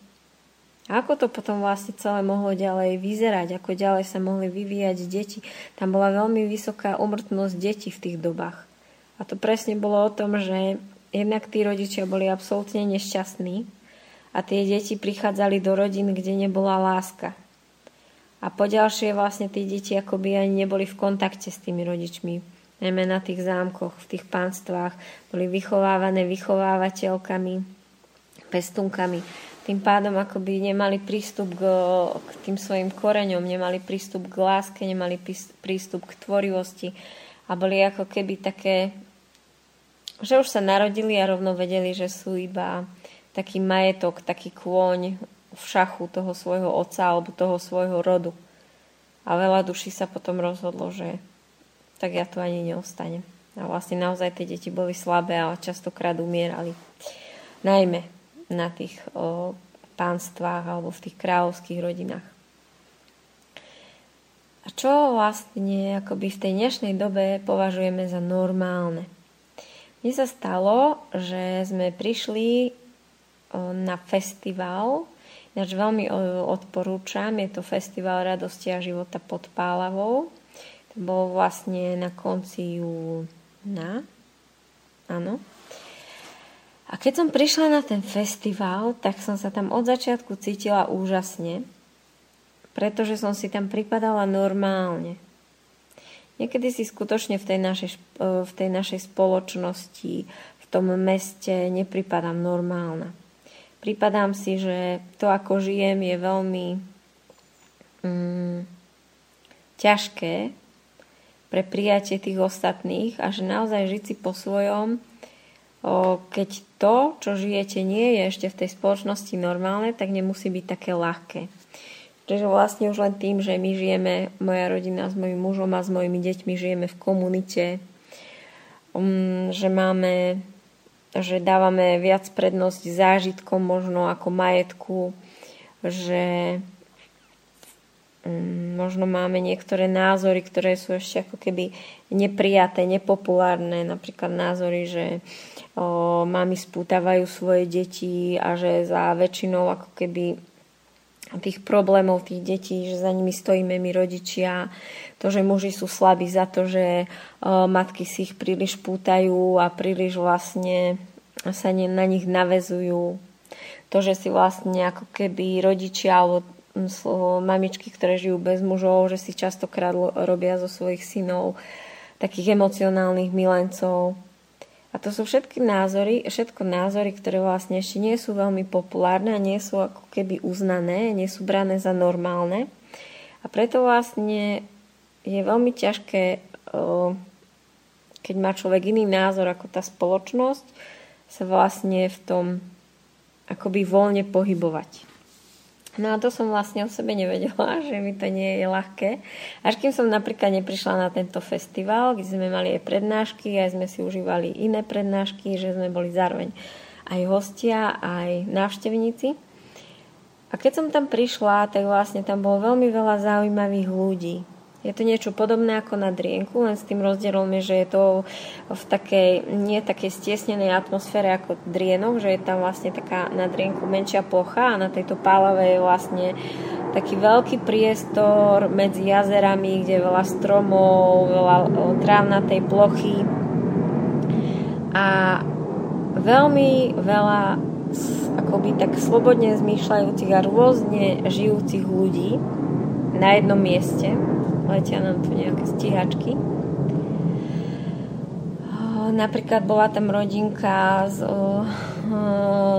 A ako to potom vlastne celé mohlo ďalej vyzerať, ako ďalej sa mohli vyvíjať deti. Tam bola veľmi vysoká úmrtnosť detí v tých dobách. A to presne bolo o tom, že jednak tí rodičia boli absolútne nešťastní a tie deti prichádzali do rodín, kde nebola láska. A poďalšie vlastne tí deti akoby ani neboli v kontakte s tými rodičmi. Najmä na tých zámkoch, v tých pánstvách boli vychovávané vychovávateľkami, pestunkami. Tým pádom akoby nemali prístup k, k tým svojim koreňom, nemali prístup k láske, nemali prístup k tvorivosti a boli ako keby také, že už sa narodili a rovno vedeli, že sú iba taký majetok, taký kôň v šachu toho svojho otca alebo toho svojho rodu. A veľa duší sa potom rozhodlo, že tak ja tu ani neostanem. A vlastne naozaj tie deti boli slabé a častokrát umierali. Najmä na tých o, pánstvách alebo v tých kráľovských rodinách. A čo vlastne akoby v tej dnešnej dobe považujeme za normálne? Mne sa stalo, že sme prišli o, na festival. Ináč veľmi o, odporúčam. Je to festival radosti a života pod Pálavou. Bol vlastne na konci júna. Áno. A keď som prišla na ten festival, tak som sa tam od začiatku cítila úžasne, pretože som si tam pripadala normálne. Niekedy si skutočne v tej našej, v tej našej spoločnosti, v tom meste nepripadám normálna. Pripadám si, že to, ako žijem, je veľmi mm, ťažké pre prijatie tých ostatných a že naozaj žiť si po svojom, keď to, čo žijete, nie je ešte v tej spoločnosti normálne, tak nemusí byť také ľahké. Čiže vlastne už len tým, že my žijeme, moja rodina s mojím mužom a s mojimi deťmi žijeme v komunite, že máme, že dávame viac prednosť zážitkom možno ako majetku, že možno máme niektoré názory, ktoré sú ešte ako keby neprijaté, nepopulárne. Napríklad názory, že o, mami spútavajú svoje deti a že za väčšinou ako keby tých problémov tých detí, že za nimi stojíme my rodičia. To, že muži sú slabí za to, že o, matky si ich príliš pútajú a príliš vlastne sa ne, na nich navezujú. To, že si vlastne ako keby rodičia alebo mamičky, ktoré žijú bez mužov, že si častokrát robia zo svojich synov takých emocionálnych milencov. A to sú všetky názory, všetko názory, ktoré vlastne ešte nie sú veľmi populárne a nie sú ako keby uznané, nie sú brané za normálne. A preto vlastne je veľmi ťažké, keď má človek iný názor ako tá spoločnosť, sa vlastne v tom akoby voľne pohybovať. No a to som vlastne o sebe nevedela, že mi to nie je ľahké. Až kým som napríklad neprišla na tento festival, kde sme mali aj prednášky, aj sme si užívali iné prednášky, že sme boli zároveň aj hostia, aj návštevníci. A keď som tam prišla, tak vlastne tam bolo veľmi veľa zaujímavých ľudí. Je to niečo podobné ako na Drienku, len s tým rozdielom je, že je to v takej, nie takej stiesnenej atmosfére ako Drienok, že je tam vlastne taká na Drienku menšia plocha a na tejto Pálave je vlastne taký veľký priestor medzi jazerami, kde je veľa stromov, veľa trávnatej plochy a veľmi veľa akoby tak slobodne zmýšľajúcich a rôzne žijúcich ľudí na jednom mieste. Letia nám tu nejaké stíhačky. Napríklad bola tam rodinka so,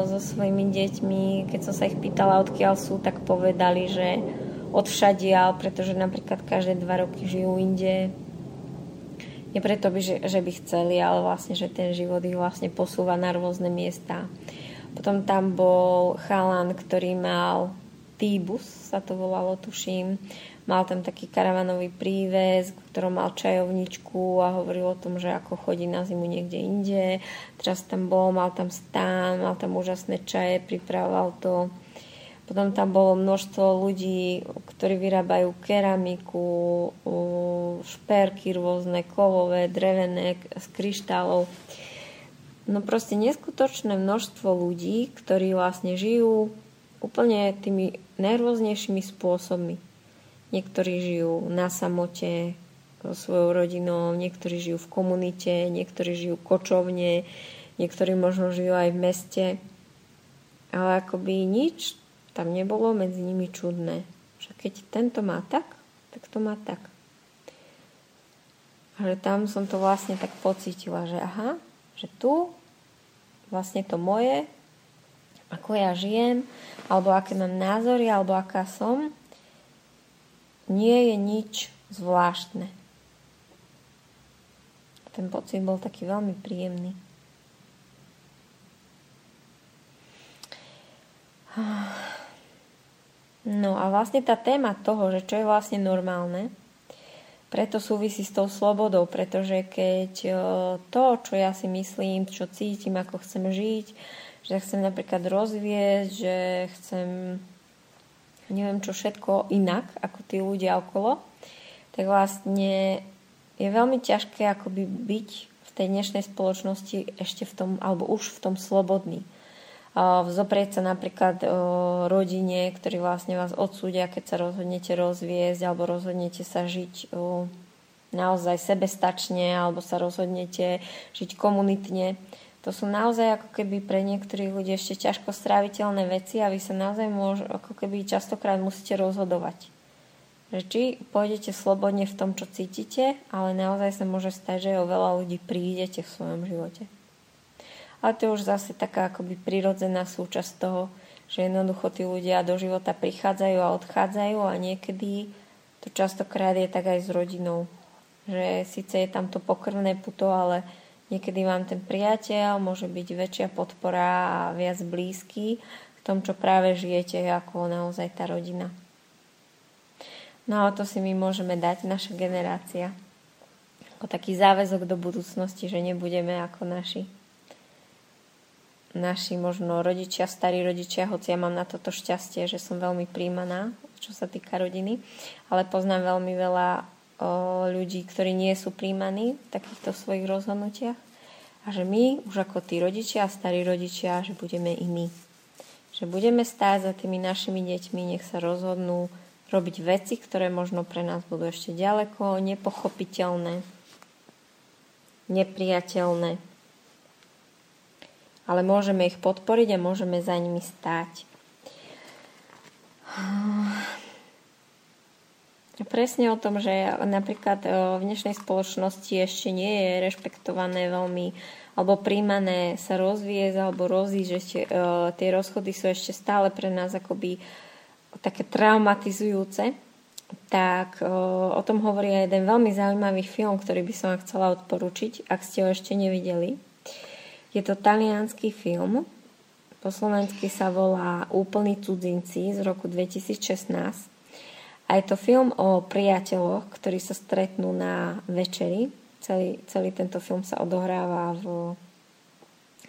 so svojimi deťmi. Keď som sa ich pýtala, odkiaľ sú, tak povedali, že odvšadiaľ, pretože napríklad každé dva roky žijú inde. Nie preto, že, že by chceli, ale vlastne, že ten život ich vlastne posúva na rôzne miesta. Potom tam bol chalan, ktorý mal Týbus, sa to volalo, tuším. Mal tam taký karavanový príves, v ktorom mal čajovničku a hovoril o tom, že ako chodí na zimu niekde inde. Teraz tam bol, mal tam stán, mal tam úžasné čaje, pripravoval to. Potom tam bolo množstvo ľudí, ktorí vyrábajú keramiku, šperky rôzne, kovové, drevené, z kryštálov. No proste neskutočné množstvo ľudí, ktorí vlastne žijú úplne tými najrôznejšími spôsobmi. Niektorí žijú na samote so svojou rodinou, niektorí žijú v komunite, niektorí žijú kočovne, niektorí možno žijú aj v meste. Ale akoby nič tam nebolo medzi nimi čudné. Že keď tento má tak, tak to má tak. A že tam som to vlastne tak pocítila, že aha, že tu vlastne to moje, ako ja žijem, alebo aké mám názory, alebo aká som, nie je nič zvláštne. Ten pocit bol taký veľmi príjemný. No a vlastne tá téma toho, že čo je vlastne normálne, preto súvisí s tou slobodou, pretože keď to, čo ja si myslím, čo cítim, ako chcem žiť, že chcem napríklad rozviesť, že chcem neviem čo všetko inak ako tí ľudia okolo, tak vlastne je veľmi ťažké akoby byť v tej dnešnej spoločnosti ešte v tom, alebo už v tom slobodný. Vzoprieť sa napríklad rodine, ktorí vlastne vás odsúdia, keď sa rozhodnete rozviesť, alebo rozhodnete sa žiť naozaj sebestačne, alebo sa rozhodnete žiť komunitne. To sú naozaj ako keby pre niektorých ľudí ešte ťažko stráviteľné veci a vy sa naozaj môž, ako keby častokrát musíte rozhodovať. Že či pôjdete slobodne v tom, čo cítite, ale naozaj sa môže stať, že o veľa ľudí prídete v svojom živote. Ale to je už zase taká akoby prirodzená súčasť toho, že jednoducho tí ľudia do života prichádzajú a odchádzajú a niekedy to častokrát je tak aj s rodinou. Že síce je tam to pokrvné puto, ale niekedy vám ten priateľ môže byť väčšia podpora a viac blízky v tom, čo práve žijete, ako naozaj tá rodina. No a to si my môžeme dať, naša generácia. Ako taký záväzok do budúcnosti, že nebudeme ako naši. Naši možno rodičia, starí rodičia, hoci ja mám na toto šťastie, že som veľmi príjmaná, čo sa týka rodiny, ale poznám veľmi veľa ľudí, ktorí nie sú príjmaní v takýchto svojich rozhodnutiach a že my, už ako tí rodičia a starí rodičia, že budeme i my. Že budeme stáť za tými našimi deťmi, nech sa rozhodnú robiť veci, ktoré možno pre nás budú ešte ďaleko, nepochopiteľné, nepriateľné. Ale môžeme ich podporiť a môžeme za nimi stáť. Presne o tom, že napríklad v dnešnej spoločnosti ešte nie je rešpektované veľmi alebo príjmané sa rozviesť alebo rozísť, že ešte, e, tie rozchody sú ešte stále pre nás akoby také traumatizujúce, tak e, o tom hovorí aj jeden veľmi zaujímavý film, ktorý by som vám chcela odporučiť, ak ste ho ešte nevideli. Je to taliansky film, po slovensky sa volá Úplní cudzinci z roku dvetisíc šestnásť. A je to film o priateľoch, ktorí sa stretnú na večeri. Celý, celý tento film sa odohráva v,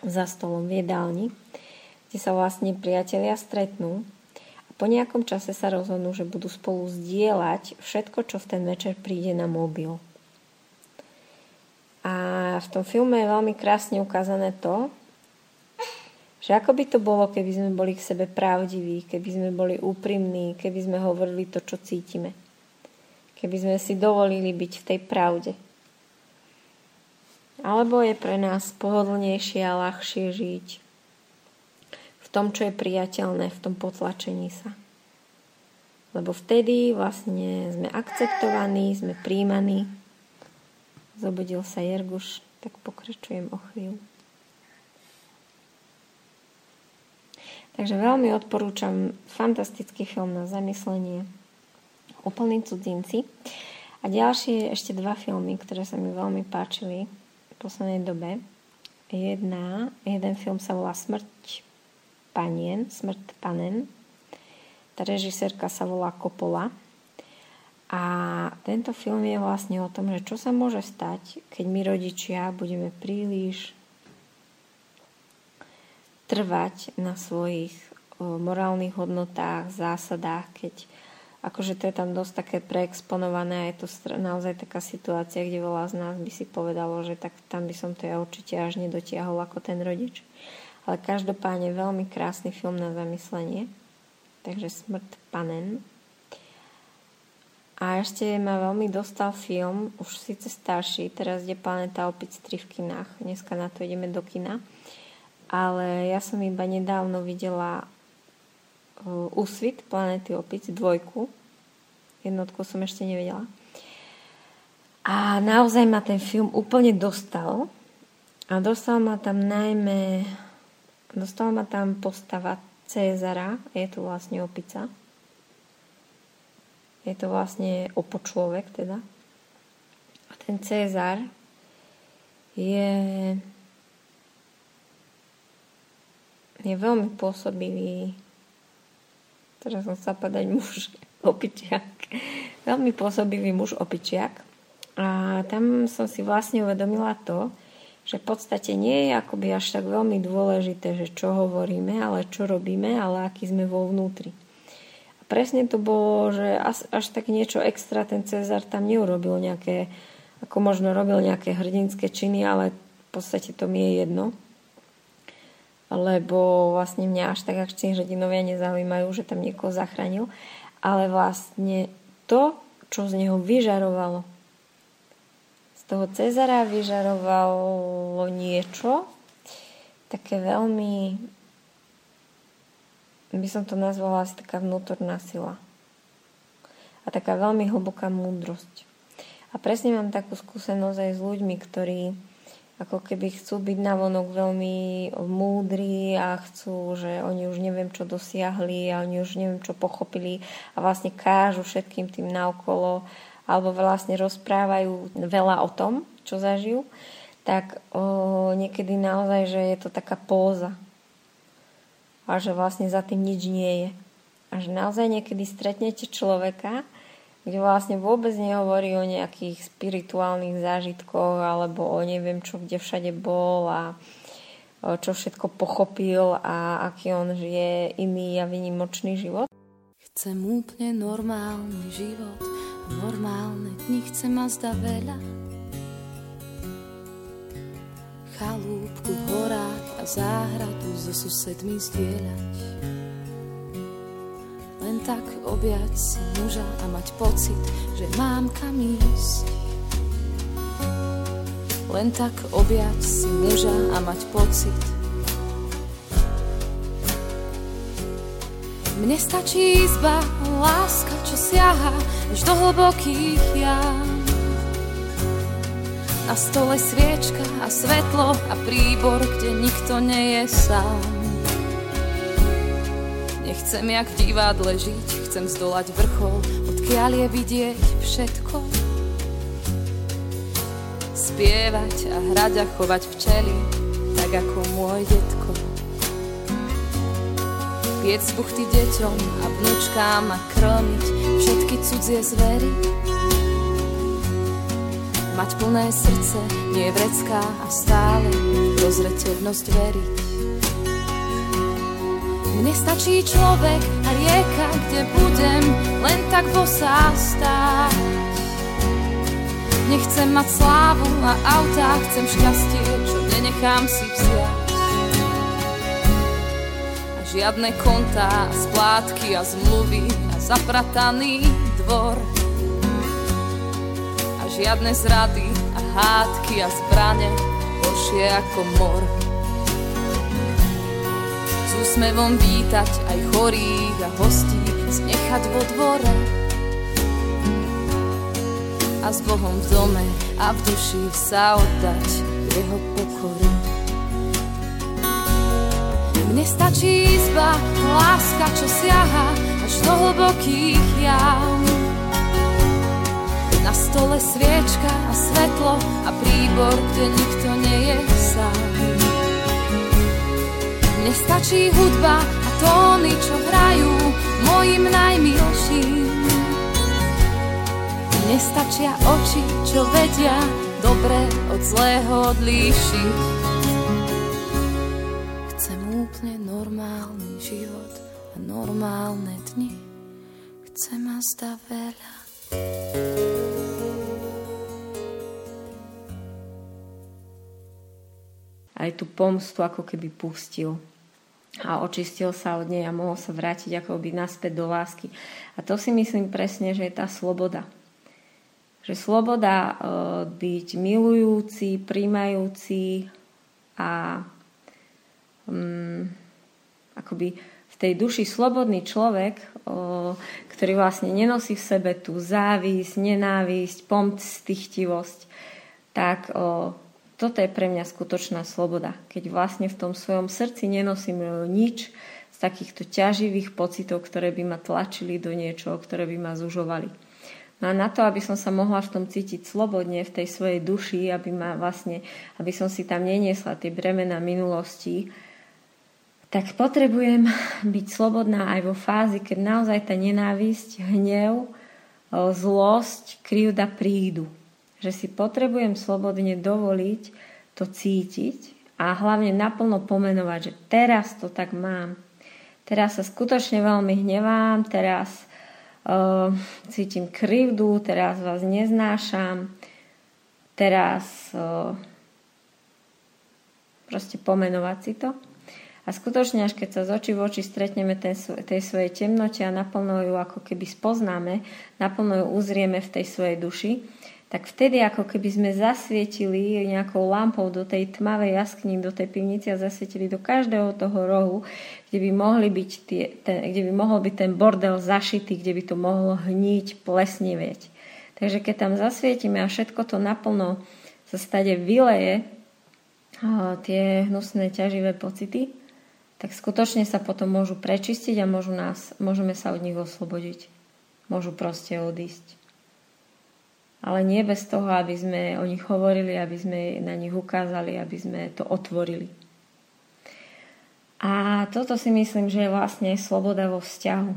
za stolom v jedálni, kde sa vlastne priatelia stretnú. A Po nejakom čase sa rozhodnú, že budú spolu zdieľať všetko, čo v ten večer príde na mobil. A v tom filme je veľmi krásne ukázané to, že ako by to bolo, keby sme boli k sebe pravdiví, keby sme boli úprimní, keby sme hovorili to, čo cítime. Keby sme si dovolili byť v tej pravde. Alebo je pre nás pohodlnejšie a ľahšie žiť v tom, čo je priateľné, v tom potlačení sa. Lebo vtedy vlastne sme akceptovaní, sme príjmaní. Zobudil sa Jerguš, tak pokračujem o chvíľu. Takže veľmi odporúčam fantastický film na zamyslenie Úplní cudzinci. A ďalšie ešte dva filmy, ktoré sa mi veľmi páčili v poslednej dobe. Jedna, jeden film sa volá Smrť panen, Smrť panen. Tá režisérka sa volá Coppola. A tento film je vlastne o tom, že čo sa môže stať, keď my rodičia budeme príliš trvať na svojich o, morálnych hodnotách, zásadách, keď akože to je tam dosť také preexponované a je to str- naozaj taká situácia, kde veľa z nás by si povedalo, že tak tam by som to ja určite až nedotiahol ako ten rodič. Ale každopádne veľmi krásny film na zamyslenie. Takže Smrť panen. A ešte ma veľmi dostal film, už síce starší, teraz je Planéta opíc tri v kinách. Dneska na to ideme do kina. Ale ja som iba nedávno videla úsvit Planéty opíc, dvojku. Jednotku som ešte nevedela. A naozaj ma ten film úplne dostal. A dostal ma tam najmä... Dostala ma tam postava Cezara. Je to vlastne opica. Je to vlastne opočlovek, teda. A ten Cezar je... je veľmi pôsobivý, teraz som sa padať muž opičiak, veľmi pôsobivý muž opičiak. A tam som si vlastne uvedomila to, že v podstate nie je akoby až tak veľmi dôležité, že čo hovoríme, ale čo robíme, ale aký sme vo vnútri. A presne to bolo, že až, až tak niečo extra ten Cezar tam neurobil nejaké, ako možno robil nejaké hrdinské činy, ale v podstate to mi je jedno. Lebo vlastne mňa až tak akční hrdinovia nezaujímajú, že tam niekoho zachránil, ale vlastne to, čo z neho vyžarovalo. Z toho Cezara vyžarovalo niečo také veľmi, by som to nazvala asi taká vnútorná sila a taká veľmi hlboká múdrosť. A presne mám takú skúsenosť aj s ľuďmi, ktorí ako keby chcú byť navonok veľmi múdri a chcú, že oni už neviem, čo dosiahli a oni už neviem, čo pochopili a vlastne kážu všetkým tým naokolo alebo vlastne rozprávajú veľa o tom, čo zažijú, tak o, niekedy naozaj, že je to taká póza a že vlastne za tým nič nie je. A že naozaj niekedy stretnete človeka, kde vlastne vôbec nehovorí o nejakých spirituálnych zážitkoch alebo o neviem čo, kde všade bol a čo všetko pochopil a aký on žije iný a výnimočný život. Chcem úplne normálny život, normálne dni, chcem azda veľa. Chalúbku v horách a záhradu so susedmi zdieľať. Len tak objať si muža a mať pocit, že mám kam ísť. Len tak objať si muža a mať pocit. Mne stačí izba, láska, čo siaha až do hlbokých jám. Na stole sviečka a svetlo a príbor, kde nikto nie je sám. Nechcem jak v divadle žiť, chcem zdolať vrchol, odkiaľ je vidieť všetko. Spievať a hrať a chovať včely, tak ako môj detko. Piec buchty deťom a vnúčkám a krmiť všetky cudzie zvery. Mať plné srdce, nie vrecká a stále v dozreteľnosť veriť. Mne stačí človek a rieka, kde budem len tak bosá stáť. Nechcem mať slávu a autá, chcem šťastie, čo nenechám si vziať. A žiadne kontá, splátky a zmluvy a zaprataný dvor. A žiadne zrady a hádky a zbrane, božie ako mor. Úsmevom vítať aj chorých a hostí, znechať vo dvore a s Bohom v dome a v duši sa oddať jeho pokoru. Mne stačí izba, láska, čo siaha až do hlbokých jám. Na stole sviečka a svetlo a príbor, kde nikto nie je sám. Mne stačí hudba a tóny, čo hrajú mojim najmilším. Mne stačia oči, čo vedia dobre od zlého odlíšiť. Chcem úplne normálny život a normálne dni. Chcem a zda veľa. Aj tú pomstu ako keby pustil a očistil sa od nej a mohol sa vrátiť ako by naspäť do lásky. A to si myslím presne, že je tá sloboda. Že sloboda e, byť milujúci, príjmajúci a mm, akoby v tej duši slobodný človek, e, ktorý vlastne nenosí v sebe tú závisť, nenávisť, pomstichtivosť, tak e, toto je pre mňa skutočná sloboda, keď vlastne v tom svojom srdci nenosím nič z takýchto ťaživých pocitov, ktoré by ma tlačili do niečoho, ktoré by ma zužovali. No a na to, aby som sa mohla v tom cítiť slobodne, v tej svojej duši, aby, ma vlastne, aby som si tam neniesla tie bremena minulosti, tak potrebujem byť slobodná aj vo fázi, keď naozaj tá nenávisť, hnev, zlosť, krivda prídu. Že si potrebujem slobodne dovoliť to cítiť a hlavne naplno pomenovať, že teraz to tak mám. Teraz sa skutočne veľmi hnevám, teraz uh, cítim krivdu, teraz vás neznášam, teraz uh, proste pomenovať si to. A skutočne, až keď sa z očí v oči stretneme ten, tej svojej temnote a naplno ju ako keby spoznáme, naplno ju uzrieme v tej svojej duši, tak vtedy ako keby sme zasvietili nejakou lampou do tej tmavej jaskni, do tej pivnice a zasvietili do každého toho rohu, kde by, mohli byť tie, ten, kde by mohol byť ten bordel zašitý, kde by to mohlo hniť, plesnivieť. Takže keď tam zasvietime a všetko to naplno sa stade vyleje tie hnusné ťaživé pocity, tak skutočne sa potom môžu prečistiť a môžu nás, môžeme sa od nich oslobodiť. Môžu proste odísť. Ale nie bez toho, aby sme o nich hovorili, aby sme na nich ukázali, aby sme to otvorili. A toto si myslím, že je vlastne sloboda vo vzťahu.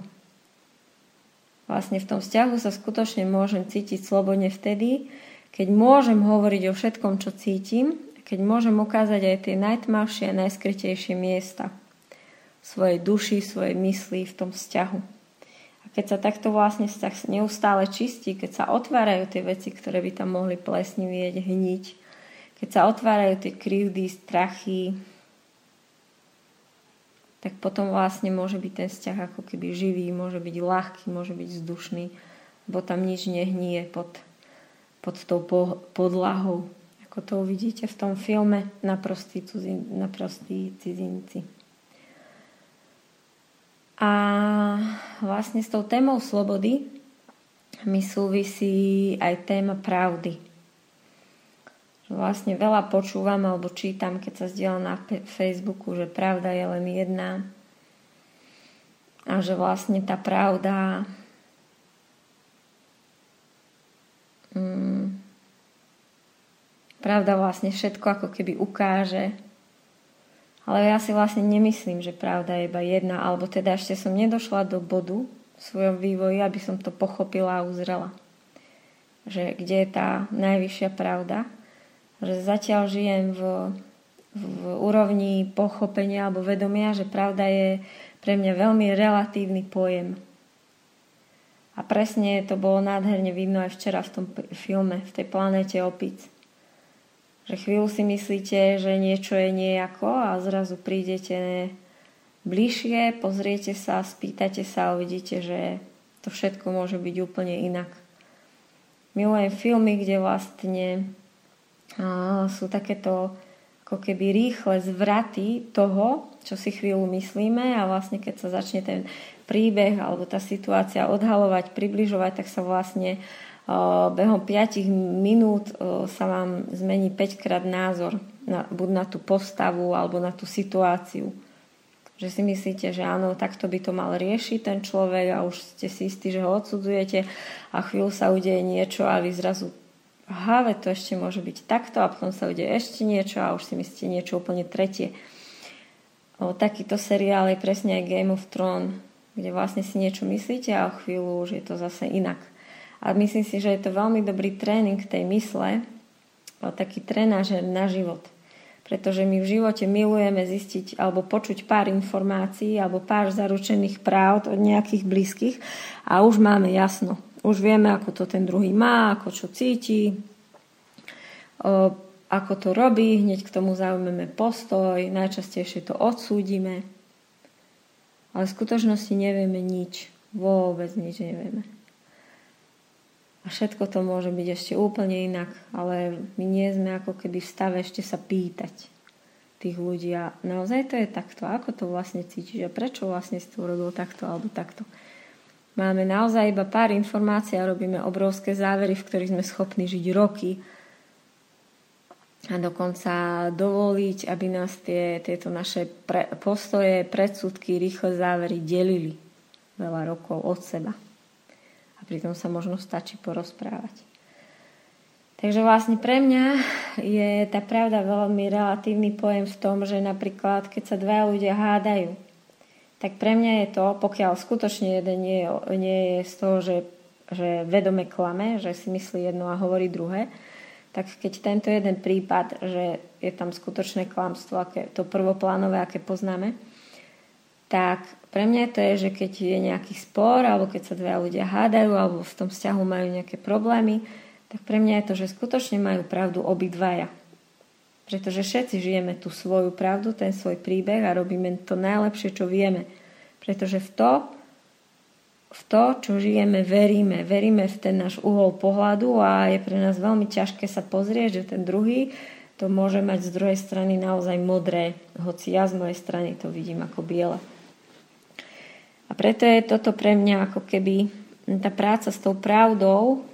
Vlastne v tom vzťahu sa skutočne môžem cítiť slobodne vtedy, keď môžem hovoriť o všetkom, čo cítim, keď môžem ukázať aj tie najtmavšie a najskrytejšie miesta v svojej duši, v svojej mysli, v tom vzťahu. Keď sa takto vlastne neustále čistí, keď sa otvárajú tie veci, ktoré by tam mohli plesnivieť, hniť, keď sa otvárajú tie krivdy, strachy, tak potom vlastne môže byť ten vzťah ako keby živý, môže byť ľahký, môže byť vzdušný, lebo tam nič nehnie pod, pod tou podlahou, ako to uvidíte v tom filme Na prostí cudzinci. A vlastne s tou témou slobody mi súvisí aj téma pravdy. Vlastne veľa počúvam alebo čítam, keď sa zdieľa na Facebooku, že pravda je len jedna a že vlastne tá pravda hmm, pravda vlastne všetko ako keby ukáže. Ale ja si vlastne nemyslím, že pravda je iba jedna, alebo teda ešte som nedošla do bodu v svojom vývoji, aby som to pochopila a uzrela. Že kde je tá najvyššia pravda? Že zatiaľ žijem v, v úrovni pochopenia alebo vedomia, že pravda je pre mňa veľmi relatívny pojem. A presne to bolo nádherne vidno aj včera v tom filme, v tej Planéte opíc. Že chvíľu si myslíte, že niečo je nejako a zrazu prídete bližšie, pozriete sa, spýtate sa a uvidíte, že to všetko môže byť úplne inak. Milujem filmy, kde vlastne á, sú takéto ako keby rýchle zvraty toho, čo si chvíľu myslíme, a vlastne keď sa začne ten príbeh alebo tá situácia odhalovať, približovať, tak sa vlastne ó, behom päť minút ó, sa vám zmení päťkrát názor, na, buď na tú postavu alebo na tú situáciu. Že si myslíte, že áno, takto by to mal riešiť ten človek a už ste si istí, že ho odsudzujete, a chvíľu sa udeje niečo a vy zrazu aha, veď to ešte môže byť takto, a potom sa udeje ešte niečo a už si myslíte niečo úplne tretie. O, takýto seriál je presne aj Game of Thrones, kde vlastne si niečo myslíte a o chvíľu už je to zase inak. A myslím si, že je to veľmi dobrý tréning tej mysle, o, taký trenážer na život. Pretože my v živote milujeme zistiť alebo počuť pár informácií alebo pár zaručených práv od nejakých blízkych a už máme jasno. Už vieme, ako to ten druhý má, ako čo cíti, o, ako to robí, hneď k tomu zaujmeme postoj, najčastejšie to odsúdime. Ale v skutočnosti nevieme nič, vôbec nič nevieme. A všetko to môže byť ešte úplne inak, ale my nie sme ako keby v stave ešte sa pýtať tých ľudí. A naozaj to je takto, ako to vlastne cítiš a prečo vlastne si to urobil takto alebo takto. Máme naozaj iba pár informácií a robíme obrovské závery, v ktorých sme schopní žiť roky a dokonca dovoliť, aby nás tie, tieto naše pre, postoje, predsudky, rýchle závery delili veľa rokov od seba. A pritom sa možno stačí porozprávať. Takže vlastne pre mňa je tá pravda veľmi relatívny pojem v tom, že napríklad keď sa dva ľudia hádajú, tak pre mňa je to, pokiaľ skutočne jeden nie, nie je z toho, že, že vedome klame, že si myslí jedno a hovorí druhé, tak keď tento jeden prípad, že je tam skutočné klamstvo, aké, to prvoplánové, aké poznáme, tak pre mňa to je, že keď je nejaký spor, alebo keď sa dva ľudia hádajú, alebo v tom vzťahu majú nejaké problémy, tak pre mňa je to, že skutočne majú pravdu obidvaja. Pretože všetci žijeme tú svoju pravdu, ten svoj príbeh a robíme to najlepšie, čo vieme. Pretože v to, v to, čo žijeme, veríme. Veríme v ten náš uhol pohľadu a je pre nás veľmi ťažké sa pozrieť, že ten druhý to môže mať z druhej strany naozaj modré, hoci ja z mojej strany to vidím ako biele. A preto je toto pre mňa ako keby tá práca s tou pravdou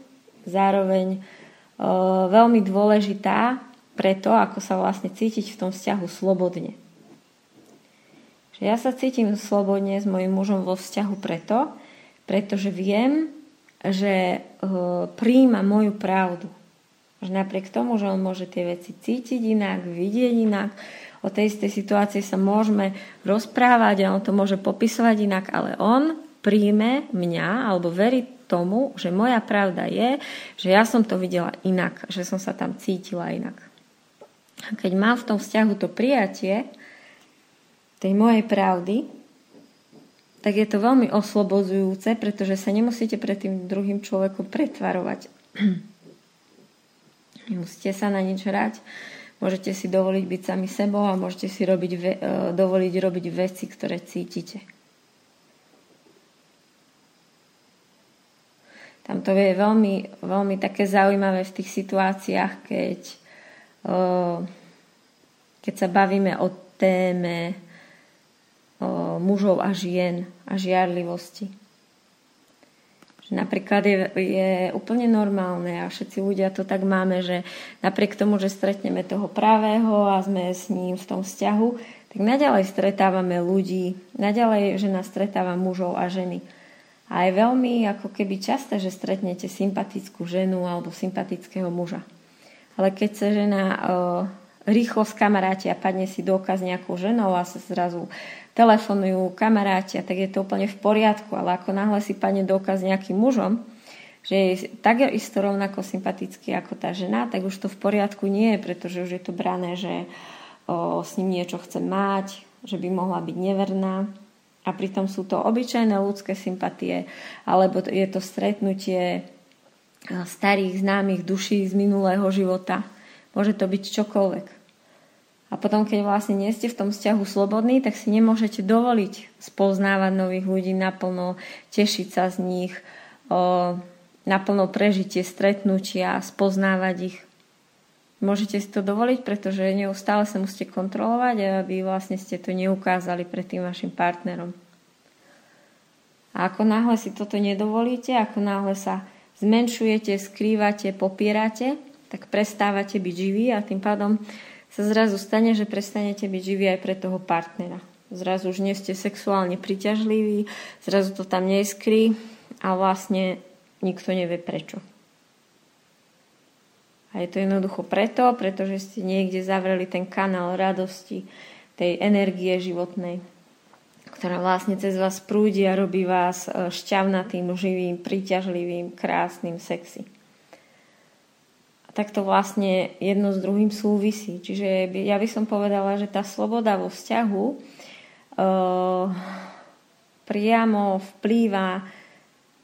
zároveň e, veľmi dôležitá, preto, ako sa vlastne cítiť v tom vzťahu slobodne. Že ja sa cítim slobodne s mojím mužom vo vzťahu preto, pretože viem, že prijíma moju pravdu. Že napriek tomu, že on môže tie veci cítiť inak, vidieť inak, o tej istej situácii sa môžeme rozprávať a on to môže popisovať inak, ale on príjme mňa alebo verí tomu, že moja pravda je, že ja som to videla inak, že som sa tam cítila inak. A keď mám v tom vzťahu to prijatie tej mojej pravdy, tak je to veľmi oslobodzujúce, pretože sa nemusíte pred tým druhým človekom pretvarovať. Nemusíte sa na nič hrať, môžete si dovoliť byť sami sebou a môžete si robiť, dovoliť robiť veci, ktoré cítite. Tam to je veľmi, veľmi také zaujímavé v tých situáciách, keď keď sa bavíme o téme o mužov a žien a žiarlivosti. Napríklad je, je úplne normálne a všetci ľudia to tak máme, že napriek tomu, že stretneme toho pravého a sme s ním v tom vzťahu, tak naďalej stretávame ľudí, naďalej žena stretáva mužov a ženy. A je veľmi ako keby časté, že stretnete sympatickú ženu alebo sympatického muža. Ale keď sa žena e, rýchlo skamaráti a padne si dôkaz nejakou ženou a sa zrazu telefonujú kamaráti, tak je to úplne v poriadku. Ale ako náhle si padne dôkaz nejakým mužom, že je tak isto rovnako sympatický ako tá žena, tak už to v poriadku nie je, pretože už je to brané, že o, s ním niečo chce mať, že by mohla byť neverná, A pritom sú to obyčajné ľudské sympatie, alebo je to stretnutie starých známych duší z minulého života. Môže to byť čokoľvek. A potom, keď vlastne nie ste v tom vzťahu slobodní, tak si nemôžete dovoliť spoznávať nových ľudí naplno, tešiť sa z nich, naplno prežitie, stretnutia, spoznávať ich. Môžete si to dovoliť, pretože neustále sa musíte kontrolovať, aby vlastne ste to neukázali pred tým vašim partnerom. A ako náhle si toto nedovolíte, ako náhle sa zmenšujete, skrývate, popierate, tak prestávate byť živí a tým pádom sa zrazu stane, že prestanete byť živí aj pre toho partnera. Zrazu už nie ste sexuálne príťažliví, zrazu to tam neskrý a vlastne nikto nevie prečo. A je to jednoducho preto, pretože ste niekde zavreli ten kanál radosti, tej energie životnej, ktorá vlastne cez vás prúdi a robí vás šťavnatým, živým, príťažlivým, krásnym, sexy. A tak to vlastne jedno s druhým súvisí. Čiže ja by som povedala, že tá sloboda vo vzťahu e, priamo vplýva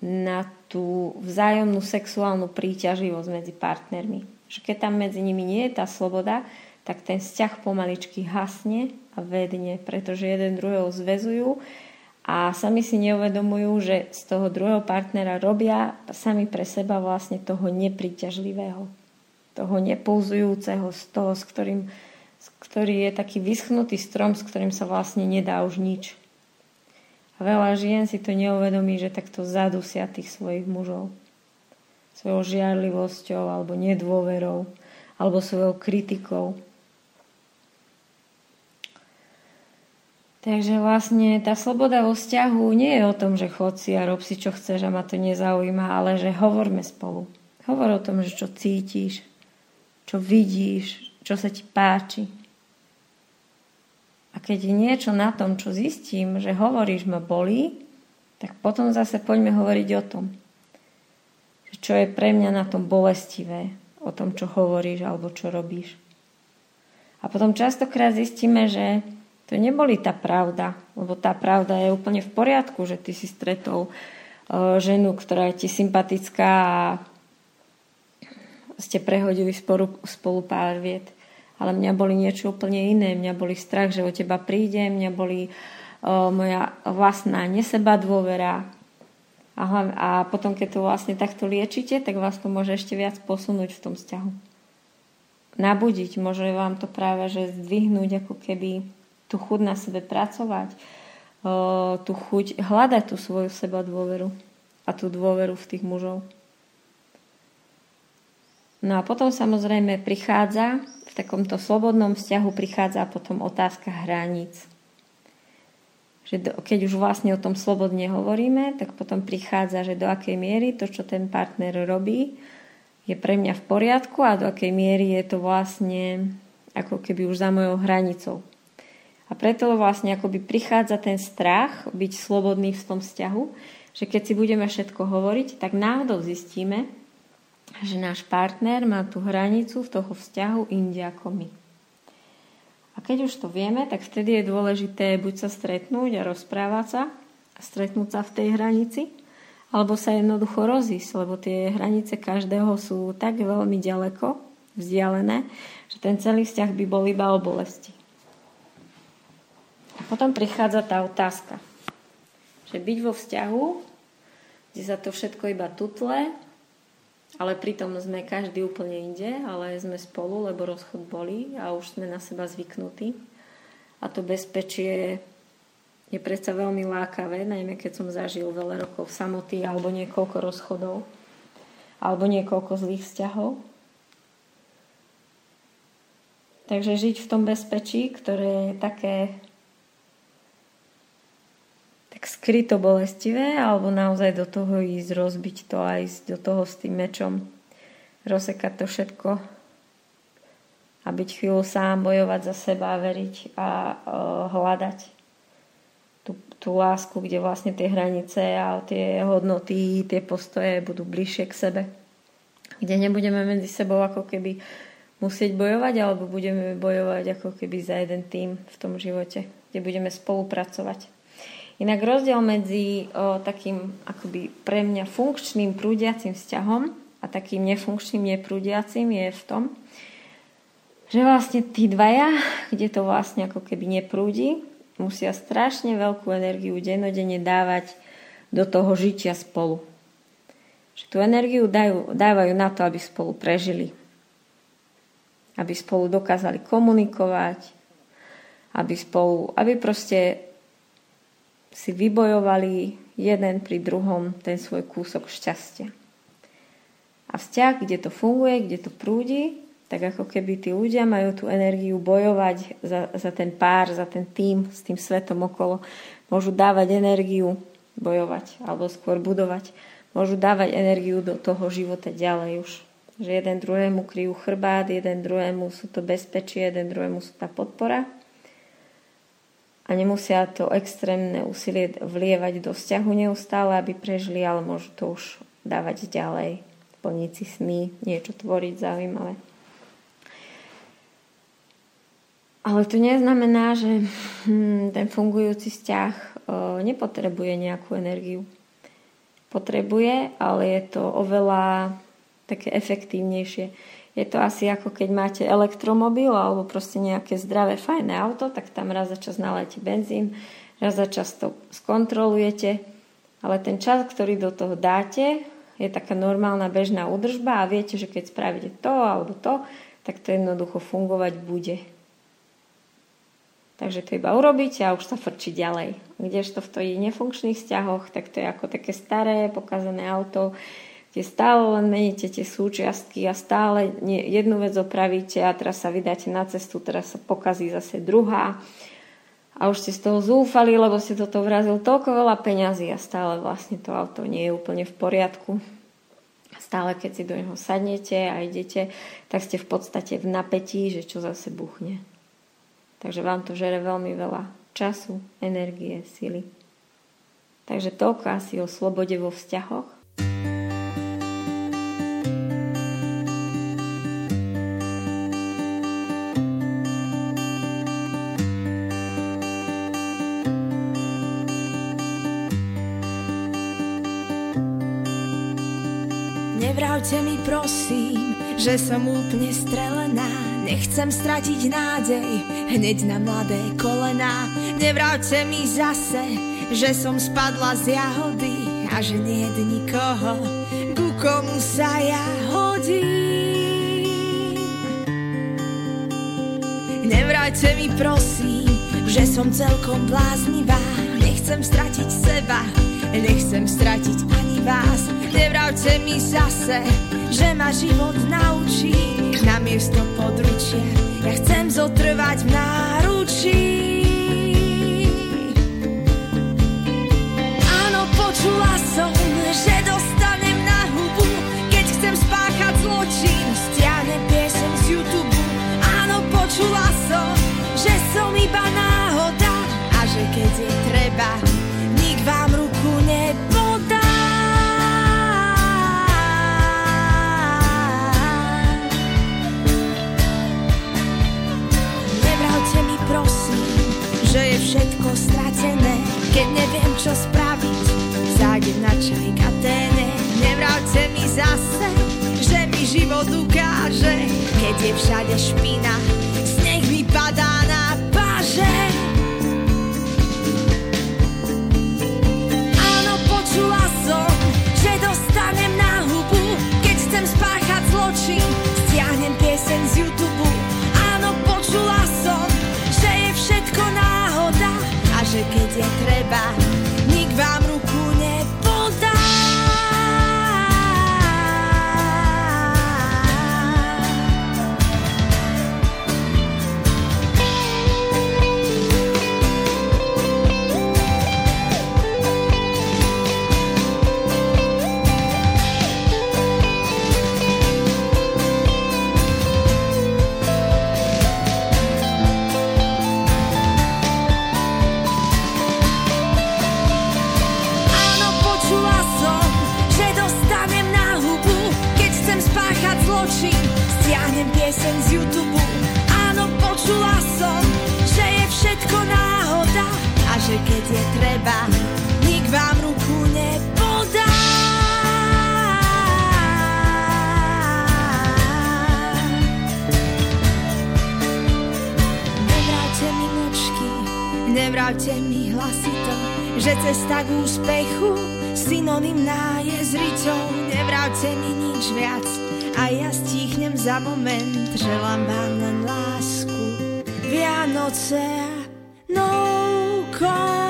na tú vzájomnú sexuálnu príťažlivosť medzi partnermi. Že keď tam medzi nimi nie je tá sloboda, tak ten vzťah pomaličky hasne a vedne, pretože jeden druhého zväzujú a sami si neuvedomujú, že z toho druhého partnera robia sami pre seba vlastne toho nepríťažlivého, toho nepouzujúceho, z toho, s ktorým, ktorý je taký vyschnutý strom, s ktorým sa vlastne nedá už nič. A veľa žien si to neuvedomí, že takto zadusia tých svojich mužov svojou žiarlivosťou alebo nedôverou alebo svojou kritikou. Takže vlastne tá sloboda vo vzťahu nie je o tom, že chod si a rob si čo chceš a ma to nezaujíma, ale že hovorme spolu. Hovor o tom, že čo cítiš, čo vidíš, čo sa ti páči. A keď niečo na tom, čo zistím, že hovoríš ma bolí, tak potom zase poďme hovoriť o tom, čo je pre mňa na tom bolestivé, o tom, čo hovoríš alebo čo robíš. A potom častokrát zistíme, že to neboli tá pravda, lebo tá pravda je úplne v poriadku, že ty si stretol ženu, ktorá je ti sympatická a ste prehodili spolu pár viet. Ale mňa boli niečo úplne iné. Mňa boli strach, že o teba príde, mňa boli moja vlastná nesebadôvera. A, hlavne, a potom, keď to vlastne takto liečite, tak vás to môže ešte viac posunúť v tom vzťahu. Nabudiť, môže vám to práve že zdvihnúť ako keby tú chuť na sebe pracovať, tú chuť hľadať tú svoju seba dôveru a tú dôveru v tých mužov. No a potom samozrejme prichádza, v takomto slobodnom vzťahu prichádza potom otázka hraníc. Keď už vlastne o tom slobodne hovoríme, tak potom prichádza, že do akej miery to, čo ten partner robí, je pre mňa v poriadku a do akej miery je to vlastne ako keby už za mojou hranicou. A preto vlastne akoby prichádza ten strach byť slobodný v tom vzťahu, že keď si budeme všetko hovoriť, tak náhodou zistíme, že náš partner má tú hranicu v toho vzťahu inde ako my. A keď už to vieme, tak vtedy je dôležité buď sa stretnúť a rozprávať sa a stretnúť sa v tej hranici, alebo sa jednoducho rozísť, lebo tie hranice každého sú tak veľmi ďaleko vzdialené, že ten celý vzťah by bol iba o bolesti. A potom prichádza tá otázka, že byť vo vzťahu, kde sa to všetko iba tutle, ale pritom sme každý úplne inde, ale sme spolu, lebo rozchod bolí a už sme na seba zvyknutí. A to bezpečie je predsa veľmi lákavé, najmä keď som zažil veľa rokov samoty alebo niekoľko rozchodov alebo niekoľko zlých vzťahov. Takže žiť v tom bezpečí, ktoré je také tak skryto bolestivé, alebo naozaj do toho ísť, rozbiť to a ísť do toho s tým mečom, rozsekať to všetko a byť chvíľu sám, bojovať za seba, veriť a e, hľadať tú, tú lásku, kde vlastne tie hranice a tie hodnoty, tie postoje budú bližšie k sebe, kde nebudeme medzi sebou ako keby musieť bojovať, alebo budeme bojovať ako keby za jeden tím v tom živote, kde budeme spolupracovať. Inak rozdiel medzi o, takým akoby pre mňa funkčným prúdiacím vzťahom a takým nefunkčným neprúdiacím je v tom, že vlastne tí dvaja, kde to vlastne ako keby neprúdi, musia strašne veľkú energiu dennodenne dávať do toho žitia spolu. Že tú energiu dajú, dávajú na to, aby spolu prežili. Aby spolu dokázali komunikovať, aby spolu, aby proste si vybojovali jeden pri druhom ten svoj kúsok šťastia. A vzťah, kde to funguje, kde to prúdi, tak ako keby tí ľudia majú tú energiu bojovať za, za ten pár, za ten tím, s tým svetom okolo. Môžu dávať energiu bojovať, alebo skôr budovať. Môžu dávať energiu do toho života ďalej už. Že jeden druhému kryjú chrbát, jeden druhému sú to bezpečie, jeden druhému sú tá podpora. A nemusia to extrémne úsilie vlievať do vzťahu neustále, aby prežili, ale môžu to už dávať ďalej, plniť si sny, niečo tvoriť zaujímavé. Ale to neznamená, že ten fungujúci vzťah nepotrebuje nejakú energiu. Potrebuje, ale je to oveľa také efektívnejšie. Je to asi ako keď máte elektromobil alebo proste nejaké zdravé, fajné auto, tak tam raz za čas nalejete benzín, raz za čas to skontrolujete, ale ten čas, ktorý do toho dáte, je taká normálna bežná údržba a viete, že keď spravíte to alebo to, tak to jednoducho fungovať bude. Takže to iba urobíte a už sa frčí ďalej. Kdežto v tých nefunkčných vzťahoch, tak to je ako také staré, pokazené auto, kde stále len meníte tie súčiastky a stále jednu vec opravíte a teraz sa vydáte na cestu, teraz sa pokazí zase druhá a už ste z toho zúfali, lebo ste toto vrazil toľko veľa peňazí a stále vlastne to auto nie je úplne v poriadku. Stále keď si do neho sadnete a idete, tak ste v podstate v napätí, že čo zase buchne. Takže vám to žere veľmi veľa času, energie, sily. Takže toľko asi o slobode vo vzťahoch. Nevravte mi prosím, že som úplne strelená, nechcem stratiť nádej hneď na mladé kolená. Nevravte mi zase, že som spadla z jahody a že nie je nikoho, ku komu sa ja hodím. Nevravte mi prosím, že som celkom bláznivá, nechcem stratiť seba, nechcem stratiť ani vás. Nevravte mi zase, že ma život naučí namiesto područia, ja chcem zotrvať v náručí. Áno, počula som, že dostanem na hubu, keď chcem spáchať zločin, stiahne pieseň z YouTube. Áno, počula som, že som iba náhoda a že keď je treba, nik vám ruku nepodá. Že je všetko stratené, keď neviem čo spraviť, zájdem na čaj k Aténe. Nevráte mi zase, že mi život ukáže, keď je všade špina, sneh mi padá na páže. Áno, počula som, že dostanem na hubu, keď chcem spáchať zločin, stiahnem pieseň z YouTube. Áno, počula som, že je všetko náhoda a že keď je treba, nik vám ruku nepodá. Vravte mi hlasito, že cesta k úspechu synonymná je s ričou. Nevravte mi nič viac a ja stíchnem za moment. Želám vám len lásku, Vianoce, no koniec.